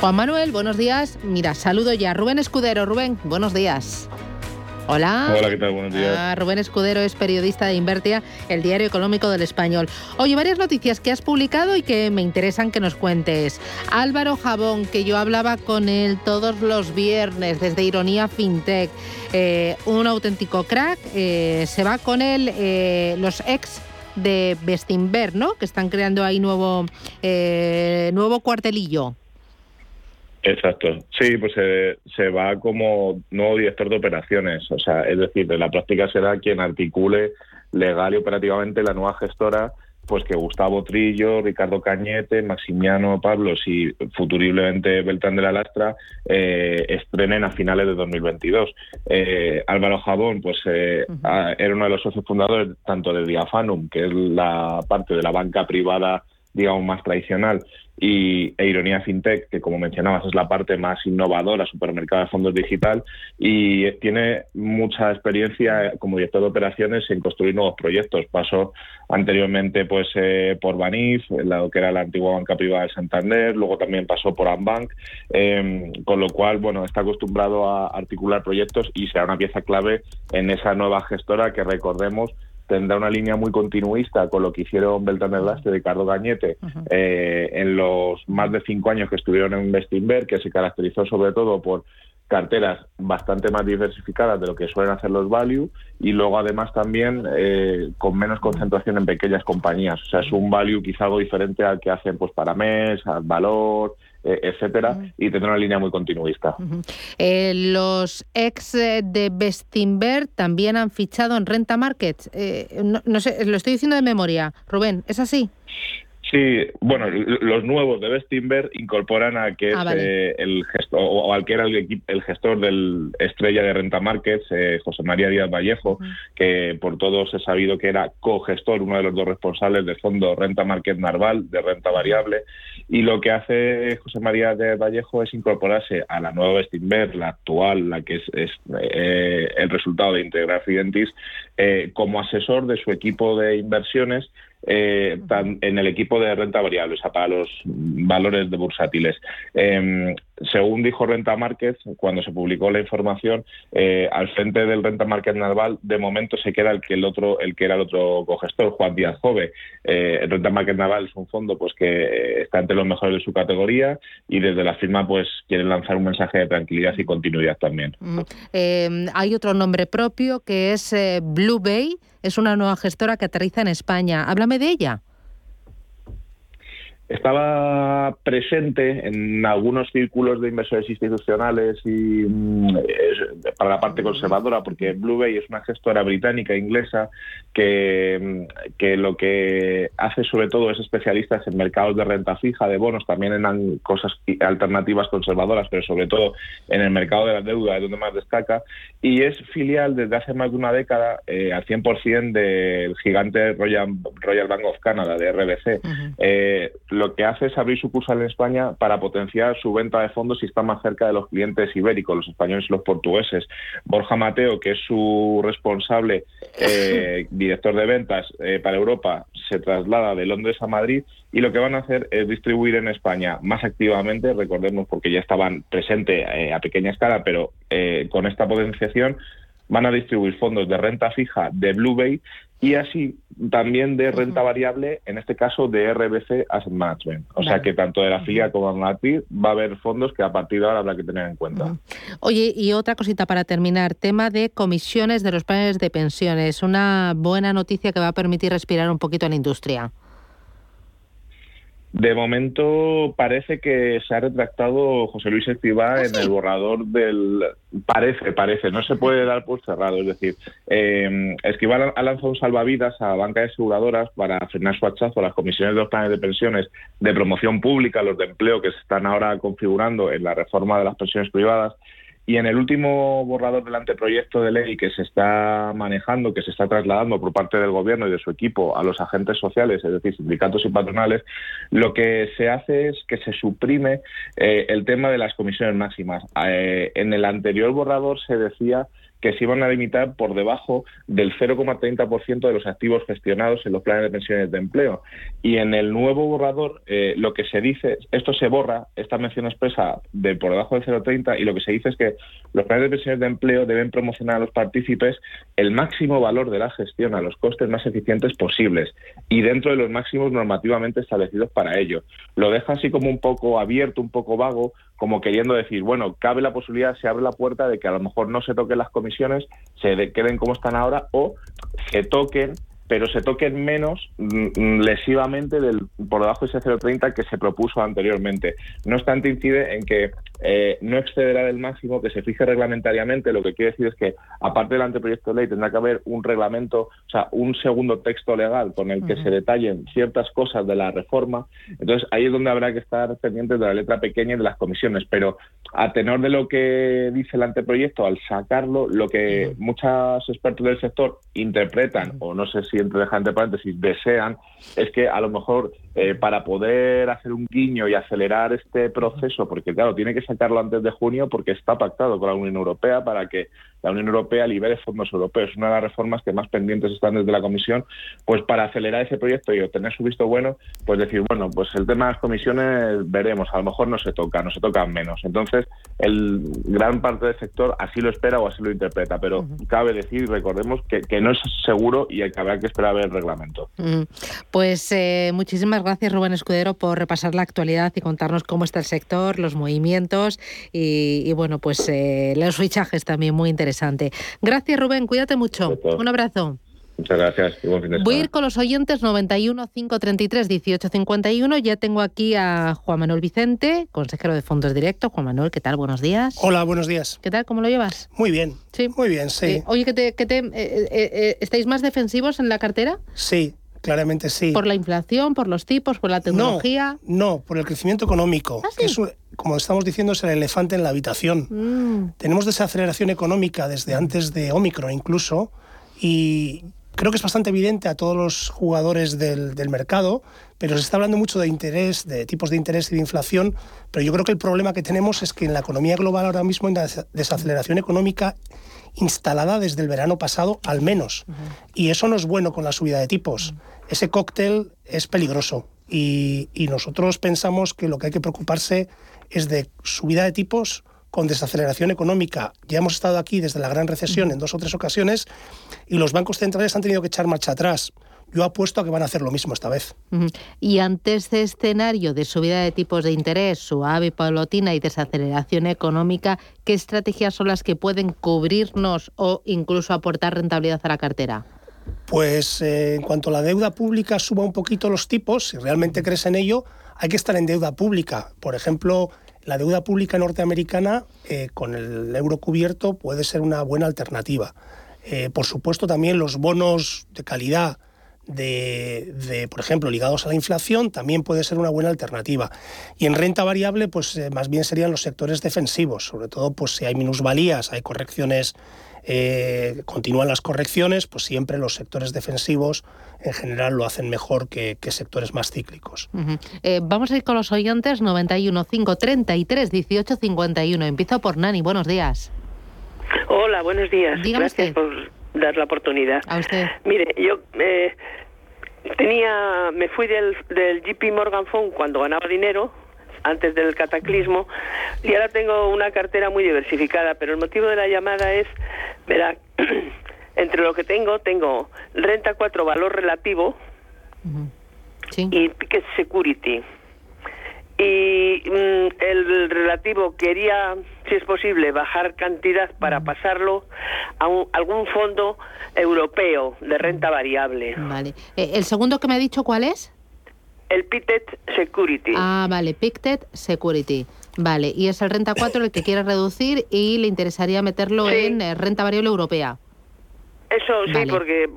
Juan Manuel, buenos días. Mira, saludo ya. Rubén Escudero. Rubén, buenos días. Hola. Hola, ¿qué tal? Buenos días. Rubén Escudero es periodista de Invertia, el diario económico del Español. Oye, varias noticias que has publicado y que me interesan que nos cuentes. Álvaro Jabón, que yo hablaba con él todos los viernes desde Ironía Fintech, un auténtico crack. Se va con él los ex de Bestinver, ¿no? Que están creando ahí nuevo cuartelillo. Exacto. Sí, pues se va como nuevo director de operaciones. O sea, es decir, en la práctica será quien articule legal y operativamente la nueva gestora, pues que Gustavo Trillo, Ricardo Cañete, Maximiano Pablos y futuriblemente Beltrán de la Lastra estrenen a finales de 2022. Álvaro Jabón, pues era uno de los socios fundadores tanto de Diafanum, que es la parte de la banca privada, digamos, más tradicional, e Ironía Fintech, que como mencionabas es la parte más innovadora, supermercado de fondos digital, y tiene mucha experiencia como director de operaciones en construir nuevos proyectos. Pasó anteriormente por Banif, lo que era la antigua banca privada de Santander, luego también pasó por Ambank, con lo cual bueno, está acostumbrado a articular proyectos y será una pieza clave en esa nueva gestora que, recordemos, tendrá una línea muy continuista con lo que hicieron Beltrán del Lastre y Ricardo Cañete en los más de 5 años que estuvieron en Bestinver, que se caracterizó sobre todo por carteras bastante más diversificadas de lo que suelen hacer los value, y luego además también con menos concentración en pequeñas compañías. O sea, es un value quizá algo diferente al que hacen Paramés, al Valor, etcétera, y tendrá una línea muy continuista. Los ex de Bestinver también han fichado en Renta Markets. No sé, lo estoy diciendo de memoria. Rubén, ¿es así? Sí, bueno, los nuevos de Bestinver incorporan a que vale, el gestor, o al que era el gestor del estrella de Renta Markets, José María Díaz Vallejo, que por todos he sabido que era cogestor, uno de los dos responsables del fondo Renta Markets Narval de renta variable, y lo que hace José María Díaz Vallejo es incorporarse a la nueva Bestinver, la actual, la que es el resultado de integrar Fidentiis, como asesor de su equipo de inversiones, en el equipo de renta variable, o sea, para los valores de bursátiles. Según dijo Renta Markets, cuando se publicó la información, al frente del Renta Markets Narval, de momento se queda el que era el otro cogestor, Juan Díaz Jove. El Renta Markets Narval es un fondo que está entre los mejores de su categoría, y desde la firma quieren lanzar un mensaje de tranquilidad y continuidad también. Hay otro nombre propio que es Blue Bay, es una nueva gestora que aterriza en España. Háblame de ella. Estaba presente en algunos círculos de inversores institucionales y para la parte conservadora, porque Blue Bay es una gestora británica e inglesa que lo que hace sobre todo es especialistas en mercados de renta fija, de bonos, también en cosas alternativas conservadoras, pero sobre todo en el mercado de la deuda, es donde más destaca, y es filial desde hace más de una década al 100% del gigante Royal Bank of Canada, de RBC. Lo que hace es abrir sucursal en España para potenciar su venta de fondos y está más cerca de los clientes ibéricos, los españoles y los portugueses. Borja Mateo, que es su responsable, director de ventas para Europa, se traslada de Londres a Madrid, y lo que van a hacer es distribuir en España más activamente, recordemos, porque ya estaban presentes a pequeña escala, pero con esta potenciación van a distribuir fondos de renta fija de Blue Bay y así también de renta variable, en este caso de RBC Asset Management. O sea que tanto de la FIA como de la Matriz va a haber fondos que a partir de ahora habrá que tener en cuenta. Oye, y otra cosita para terminar, tema de comisiones de los planes de pensiones. Una buena noticia que va a permitir respirar un poquito a la industria. De momento parece que se ha retractado José Luis Escrivá en el borrador del... Parece, no se puede dar por cerrado. Es decir, Escrivá ha lanzado un salvavidas a bancas aseguradoras para frenar su hachazo a las comisiones de los planes de pensiones de promoción pública, los de empleo que se están ahora configurando en la reforma de las pensiones privadas. Y en el último borrador del anteproyecto de ley que se está manejando, que se está trasladando por parte del Gobierno y de su equipo a los agentes sociales, es decir, sindicatos y patronales, lo que se hace es que se suprime el tema de las comisiones máximas. En el anterior borrador se decía que se iban a limitar por debajo del 0,30% de los activos gestionados en los planes de pensiones de empleo. Y en el nuevo borrador lo que se dice, esto se borra, esta mención expresa de por debajo del 0,30, y lo que se dice es que los planes de pensiones de empleo deben promocionar a los partícipes el máximo valor de la gestión a los costes más eficientes posibles y dentro de los máximos normativamente establecidos para ello. Lo deja así como un poco abierto, un poco vago, como queriendo decir, bueno, cabe la posibilidad, se abre la puerta de que a lo mejor no se toquen las comisiones, se queden como están ahora o se toquen, pero se toquen menos lesivamente por debajo de ese 0,30 que se propuso anteriormente. No obstante, incide en que no excederá del máximo que se fije reglamentariamente. Lo que quiere decir es que, aparte del anteproyecto de ley, tendrá que haber un reglamento, o sea, un segundo texto legal con el que se detallen ciertas cosas de la reforma. Entonces, ahí es donde habrá que estar pendientes de la letra pequeña y de las comisiones. Pero, a tenor de lo que dice el anteproyecto, al sacarlo, lo que muchos expertos del sector interpretan, o no sé si entre paréntesis, desean, es que a lo mejor para poder hacer un guiño y acelerar este proceso, porque claro, tiene que sacarlo antes de junio porque está pactado con la Unión Europea para que la Unión Europea libere fondos europeos. Una de las reformas que más pendientes están desde la Comisión, pues para acelerar ese proyecto y obtener su visto bueno, pues decir, bueno, pues el tema de las comisiones veremos, a lo mejor no se toca, no se tocan menos. Entonces, el gran parte del sector así lo espera o así lo interpreta, pero cabe decir, recordemos, que no es seguro y que habrá que esperar a ver el reglamento. Pues muchísimas gracias, Rubén Escudero, por repasar la actualidad y contarnos cómo está el sector, los movimientos y bueno, pues los fichajes también, muy interesante. Gracias, Rubén, cuídate mucho. Un abrazo. Muchas gracias y buen fin de semana. Voy a ir con los oyentes 91 533 18 51. Ya tengo aquí a Juan Manuel Vicente, consejero de Fondos Directos. Juan Manuel, ¿qué tal? Buenos días. Hola, buenos días. ¿Qué tal? ¿Cómo lo llevas? Muy bien. Sí. Muy bien, sí. Oye, ¿estáis más defensivos en la cartera? Sí. Claramente sí. ¿Por la inflación, por los tipos, por la tecnología? No, por el crecimiento económico. ¿Ah, sí? Que es, como estamos diciendo, es el elefante en la habitación. Tenemos desaceleración económica desde antes de Omicron incluso, y creo que es bastante evidente a todos los jugadores del mercado, pero se está hablando mucho de interés, de tipos de interés y de inflación, pero yo creo que el problema que tenemos es que en la economía global ahora mismo hay una desaceleración económica instalada desde el verano pasado, al menos. Y eso no es bueno con la subida de tipos. Ese cóctel es peligroso. Y nosotros pensamos que lo que hay que preocuparse es de subida de tipos con desaceleración económica. Ya hemos estado aquí desde la gran recesión en 2 o 3 ocasiones y los bancos centrales han tenido que echar marcha atrás. Yo apuesto a que van a hacer lo mismo esta vez. Y ante este escenario de subida de tipos de interés suave y paulatina y desaceleración económica, ¿qué estrategias son las que pueden cubrirnos o incluso aportar rentabilidad a la cartera? Pues en cuanto a la deuda pública suba un poquito los tipos, si realmente crees en ello, hay que estar en deuda pública. Por ejemplo, la deuda pública norteamericana con el euro cubierto puede ser una buena alternativa. Por supuesto, también los bonos de calidad de, por ejemplo, ligados a la inflación, también puede ser una buena alternativa. Y en renta variable, pues más bien serían los sectores defensivos, sobre todo pues si hay minusvalías, hay correcciones, continúan las correcciones, pues siempre los sectores defensivos en general lo hacen mejor que sectores más cíclicos. Vamos a ir con los oyentes 91 533 18 51. Empiezo por Nani, buenos días. Hola, buenos días. Dígame. Gracias usted por dar la oportunidad. A usted. Mire, yo me fui del JP Morgan Fund cuando ganaba dinero, antes del cataclismo, y ahora tengo una cartera muy diversificada, pero el motivo de la llamada es, verá, entre lo que tengo renta 4 valor relativo y Ticket Security. Y el relativo quería, si es posible, bajar cantidad para pasarlo a algún fondo europeo de renta variable. Vale. ¿El segundo que me ha dicho cuál es? El Ticket Security. Ah, vale, Ticket Security. Vale, y es el renta 4 el que quiere reducir y le interesaría meterlo en renta variable europea. Eso sí, vale. porque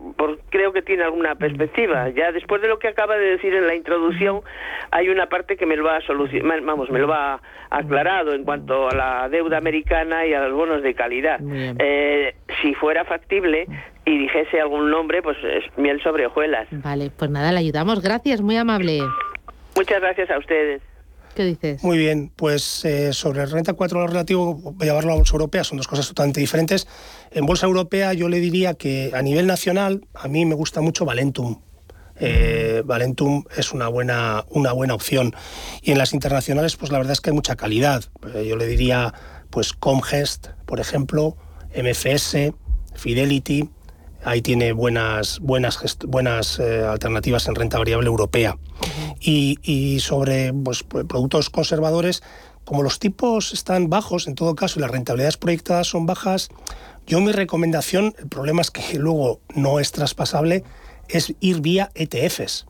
creo que tiene alguna perspectiva. Ya después de lo que acaba de decir en la introducción, hay una parte que me lo ha aclarado en cuanto a la deuda americana y a los bonos de calidad. Si fuera factible y dijese algún nombre, pues es miel sobre hojuelas. Vale, pues nada, le ayudamos. Gracias, muy amable. Muchas gracias a ustedes. ¿Qué dices? Muy bien, pues sobre renta 4 lo relativo, llevarlo a bolsa europea, son dos cosas totalmente diferentes. En bolsa europea yo le diría que a nivel nacional a mí me gusta mucho Valentum. Valentum es una buena opción. Y en las internacionales, pues la verdad es que hay mucha calidad. Yo le diría, pues Comgest, por ejemplo, MFS, Fidelity. Ahí tiene buenas alternativas en renta variable europea. Y sobre pues, productos conservadores, como los tipos están bajos en todo caso y las rentabilidades proyectadas son bajas, yo mi recomendación, el problema es que luego no es traspasable, es ir vía ETFs,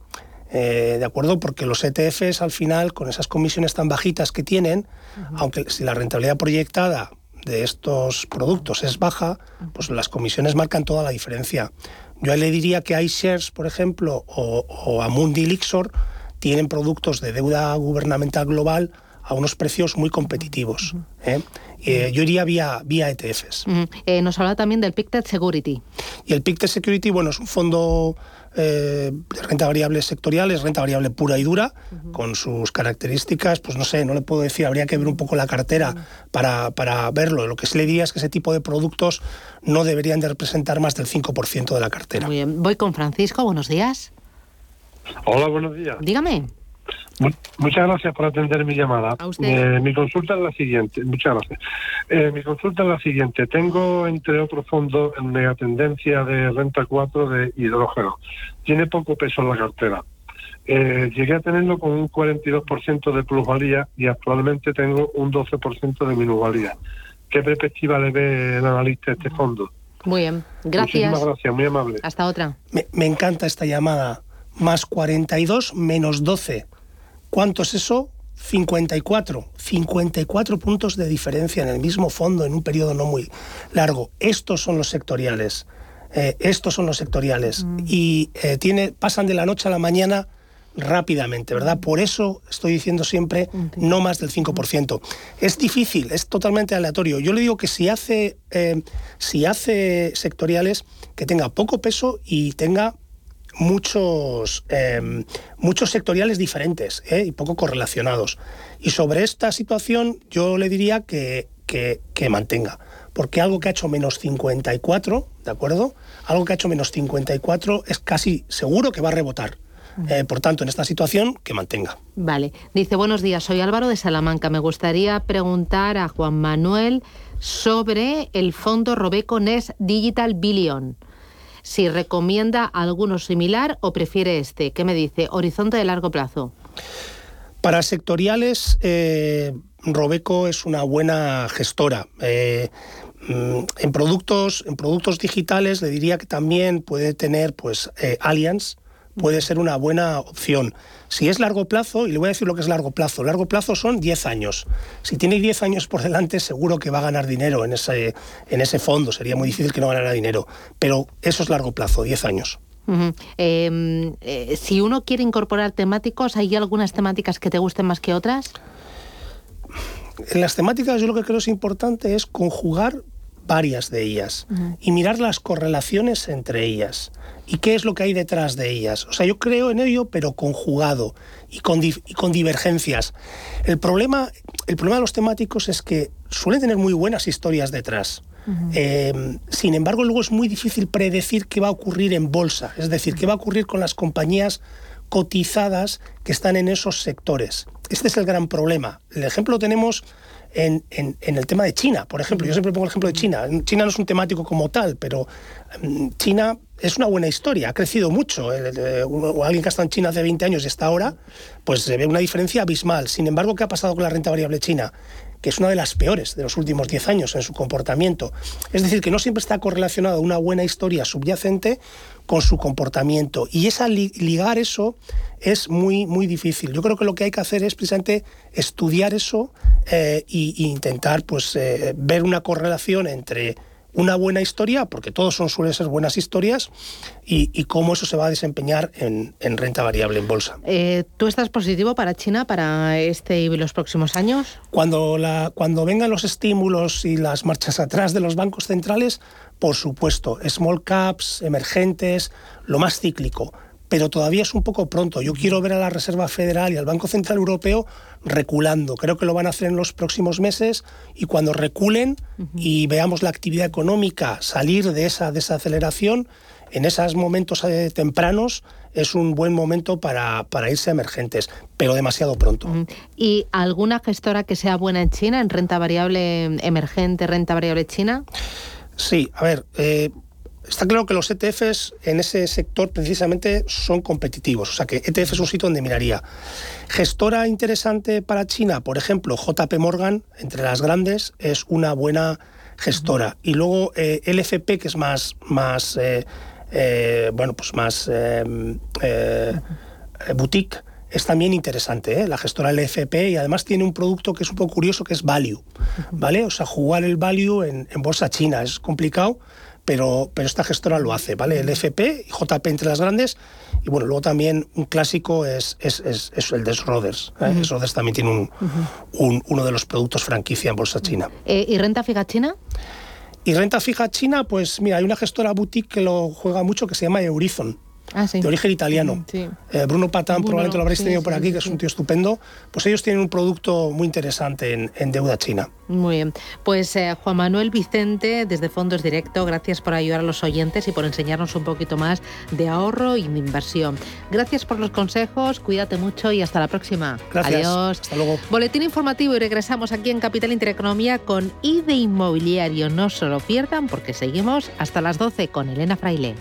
¿de acuerdo? Porque los ETFs al final, con esas comisiones tan bajitas que tienen, aunque si la rentabilidad proyectada de estos productos es baja, pues las comisiones marcan toda la diferencia. Yo le diría que iShares, por ejemplo, o Amundi Lixor, tienen productos de deuda gubernamental global a unos precios muy competitivos. yo iría vía ETFs. Nos habla también del PICTED Security. Y el PICTED Security, bueno, es un fondo de renta variable sectorial, es renta variable pura y dura, con sus características, pues no sé, no le puedo decir, habría que ver un poco la cartera para verlo. Lo que sí le diría es que ese tipo de productos no deberían de representar más del 5% de la cartera. Muy bien, voy con Francisco, buenos días. Hola, buenos días. Dígame. Muchas gracias por atender mi llamada. ¿A usted? Mi consulta es la siguiente. Muchas gracias. Mi consulta es la siguiente. Tengo, entre otros fondos, en megatendencia de renta 4 de hidrógeno. Tiene poco peso en la cartera. Llegué a tenerlo con un 42% de plusvalía y actualmente tengo un 12% de minusvalía. ¿Qué perspectiva le ve el analista a este fondo? Muy bien. Gracias. Muchísimas gracias. Muy amable. Hasta otra. Me encanta esta llamada. Más 42, menos 12. ¿Cuánto es eso? 54. 54 puntos de diferencia en el mismo fondo en un periodo no muy largo. Estos son los sectoriales. Y pasan de la noche a la mañana rápidamente, ¿verdad? Por eso estoy diciendo siempre no más del 5%. Es difícil, es totalmente aleatorio. Yo le digo que si hace sectoriales, que tenga poco peso y tenga muchos sectoriales diferentes y poco correlacionados. Y sobre esta situación yo le diría que mantenga, porque algo que ha hecho menos 54, ¿de acuerdo? Algo que ha hecho menos 54 es casi seguro que va a rebotar. Por tanto, en esta situación, que mantenga. Vale. Dice, buenos días, soy Álvaro de Salamanca. Me gustaría preguntar a Juan Manuel sobre el fondo Robeco Nes Digital Billion. Si recomienda alguno similar o prefiere este. ¿Qué me dice? Horizonte de largo plazo. Para sectoriales, Robeco es una buena gestora. En productos digitales le diría que también puede tener Allianz, puede ser una buena opción. Si es largo plazo, y le voy a decir lo que es largo plazo. Largo plazo son 10 años. Si tiene 10 años por delante, seguro que va a ganar dinero en ese fondo. Sería muy difícil que no ganara dinero. Pero eso es largo plazo, 10 años. Si uno quiere incorporar temáticos, ¿hay algunas temáticas que te gusten más que otras? En las temáticas yo lo que creo es importante es conjugar varias de ellas y mirar las correlaciones entre ellas y qué es lo que hay detrás de ellas. O sea, yo creo en ello, pero conjugado y con divergencias. El problema de los temáticos es que suelen tener muy buenas historias detrás. Sin embargo, luego es muy difícil predecir qué va a ocurrir en bolsa, es decir, qué va a ocurrir con las compañías cotizadas que están en esos sectores. Este es el gran problema. El ejemplo lo tenemos en el tema de China, por ejemplo. Yo siempre pongo el ejemplo de China. China no es un temático como tal, pero China es una buena historia, ha crecido mucho. Alguien que ha estado en China hace 20 años y está ahora, pues se ve una diferencia abismal. Sin embargo, ¿qué ha pasado con la renta variable china? Que es una de las peores de los últimos 10 años en su comportamiento. Es decir, que no siempre está correlacionada una buena historia subyacente con su comportamiento. Y ligar eso es muy, muy difícil. Yo creo que lo que hay que hacer es precisamente estudiar eso e intentar ver una correlación entre una buena historia, porque todos suelen ser buenas historias, y cómo eso se va a desempeñar en renta variable, en bolsa. ¿Tú estás positivo para China, para este y los próximos años? Cuando vengan los estímulos y las marchas atrás de los bancos centrales, por supuesto, small caps, emergentes, lo más cíclico. Pero todavía es un poco pronto. Yo quiero ver a la Reserva Federal y al Banco Central Europeo reculando. Creo que lo van a hacer en los próximos meses y cuando reculen y veamos la actividad económica salir de esa desaceleración, en esos momentos tempranos es un buen momento para irse a emergentes, pero demasiado pronto. ¿Y alguna gestora que sea buena en China, en renta variable emergente, renta variable china? Sí, a ver... Está claro que los ETFs en ese sector precisamente son competitivos, o sea que ETF es un sitio donde miraría. Gestora interesante para China, por ejemplo, JP Morgan, entre las grandes, es una buena gestora. Y luego LFP, que es más boutique, es también interesante, la gestora LFP, y además tiene un producto que es un poco curioso, que es value, ¿vale? O sea, jugar el value en bolsa china es complicado, pero esta gestora lo hace, ¿vale? El FP y JP entre las grandes. Y bueno, luego también un clásico es el de Schroders. Uh-huh. Schroders también tiene uno de los productos franquicia en bolsa china. ¿Y renta fija china? Y renta fija china, pues mira, hay una gestora boutique que lo juega mucho que se llama Eurizon. Ah, sí. De origen italiano. Sí. Bruno Patán, probablemente lo habréis tenido por aquí, que es un tío estupendo. Pues ellos tienen un producto muy interesante en deuda china. Muy bien. Pues Juan Manuel Vicente, desde Fondos Directo, gracias por ayudar a los oyentes y por enseñarnos un poquito más de ahorro y de inversión. Gracias por los consejos, cuídate mucho y hasta la próxima. Gracias. Adiós. Hasta luego. Boletín informativo y regresamos aquí en Capital Intereconomía con IDE Inmobiliario. No se lo pierdan porque seguimos hasta las 12 con Elena Fraile.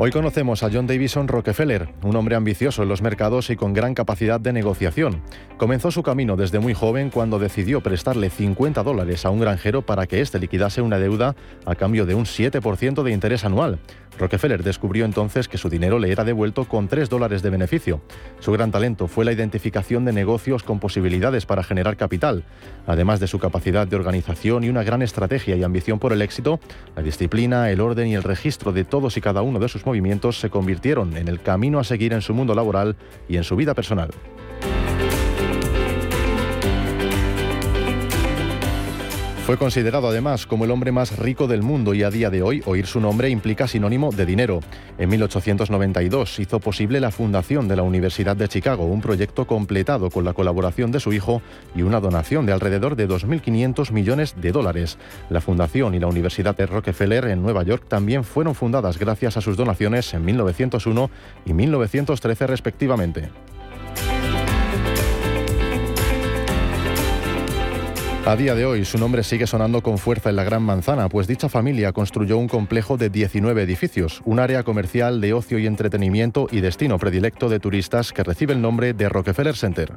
Hoy conocemos a John Davison Rockefeller, un hombre ambicioso en los mercados y con gran capacidad de negociación. Comenzó su camino desde muy joven cuando decidió prestarle $50 a un granjero para que éste liquidase una deuda a cambio de un 7% de interés anual. Rockefeller descubrió entonces que su dinero le era devuelto con $3 de beneficio. Su gran talento fue la identificación de negocios con posibilidades para generar capital. Además de su capacidad de organización y una gran estrategia y ambición por el éxito, la disciplina, el orden y el registro de todos y cada uno de sus movimientos se convirtieron en el camino a seguir en su mundo laboral y en su vida personal. Fue considerado además como el hombre más rico del mundo y a día de hoy oír su nombre implica sinónimo de dinero. En 1892 hizo posible la fundación de la Universidad de Chicago, un proyecto completado con la colaboración de su hijo y una donación de alrededor de $2.500 millones. La fundación y la Universidad de Rockefeller en Nueva York también fueron fundadas gracias a sus donaciones en 1901 y 1913 respectivamente. A día de hoy, su nombre sigue sonando con fuerza en la Gran Manzana, pues dicha familia construyó un complejo de 19 edificios, un área comercial de ocio y entretenimiento y destino predilecto de turistas que recibe el nombre de Rockefeller Center.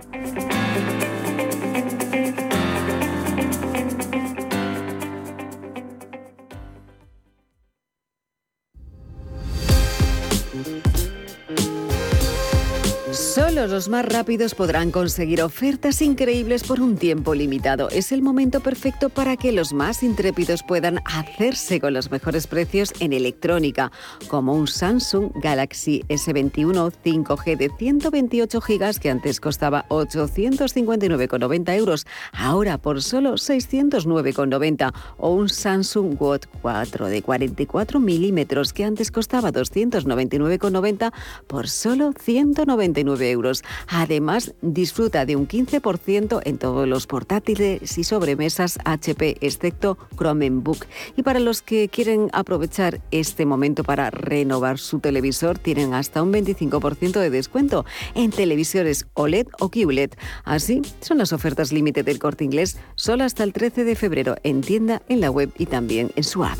Solo los más rápidos podrán conseguir ofertas increíbles por un tiempo limitado. Es el momento perfecto para que los más intrépidos puedan hacerse con los mejores precios en electrónica, como un Samsung Galaxy S21 5G de 128 GB que antes costaba 859,90 euros, ahora por solo 609,90, o un Samsung Watch 4 de 44 milímetros que antes costaba 299,90 por solo 199 euros. Además, disfruta de un 15% en todos los portátiles y sobremesas HP, excepto Chromebook. Y para los que quieren aprovechar este momento para renovar su televisor, tienen hasta un 25% de descuento en televisores OLED o QLED. Así son las ofertas límite del Corte Inglés, solo hasta el 13 de febrero en tienda, en la web y también en su app.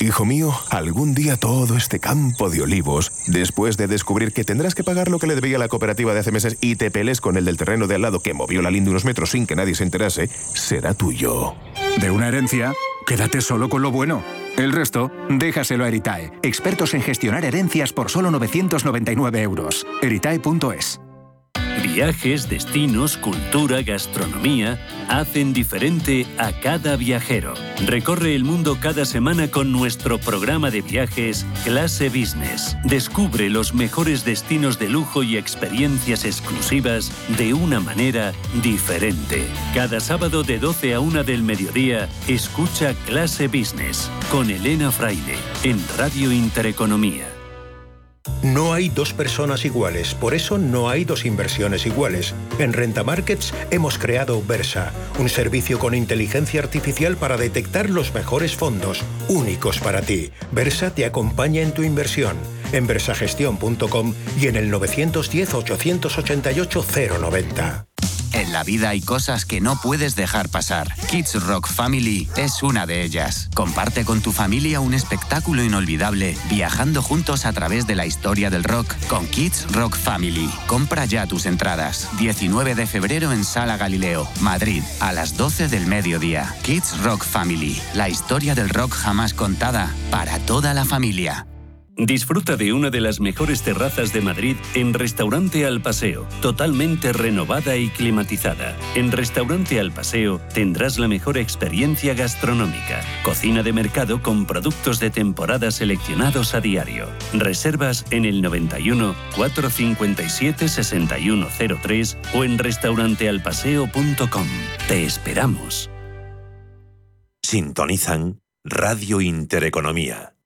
Hijo mío, algún día todo este campo de olivos, después de descubrir que tendrás que pagar lo que le debía la cooperativa de hace meses y te pelees con el del terreno de al lado que movió la linde unos metros sin que nadie se enterase, será tuyo. De una herencia, quédate solo con lo bueno. El resto, déjaselo a Eritae, expertos en gestionar herencias por solo 999 euros. Eritae.es. Viajes, destinos, cultura, gastronomía hacen diferente a cada viajero. Recorre el mundo cada semana con nuestro programa de viajes Clase Business. Descubre los mejores destinos de lujo y experiencias exclusivas de una manera diferente. Cada sábado de 12 a 1 del mediodía, escucha Clase Business con Elena Fraile en Radio Intereconomía. No hay dos personas iguales, por eso no hay dos inversiones iguales. En Rentamarkets hemos creado Versa, un servicio con inteligencia artificial para detectar los mejores fondos, únicos para ti. Versa te acompaña en tu inversión. En versagestión.com y en el 910 888 090. En la vida hay cosas que no puedes dejar pasar. Kids Rock Family es una de ellas. Comparte con tu familia un espectáculo inolvidable, viajando juntos a través de la historia del rock con Kids Rock Family. Compra ya tus entradas. 19 de febrero en Sala Galileo, Madrid, a las 12 del mediodía. Kids Rock Family, la historia del rock jamás contada, para toda la familia. Disfruta de una de las mejores terrazas de Madrid en Restaurante Al Paseo, totalmente renovada y climatizada. En Restaurante Al Paseo tendrás la mejor experiencia gastronómica, cocina de mercado con productos de temporada seleccionados a diario. Reservas en el 91 457 6103 o en restaurantealpaseo.com. Te esperamos. Sintonizan Radio Intereconomía.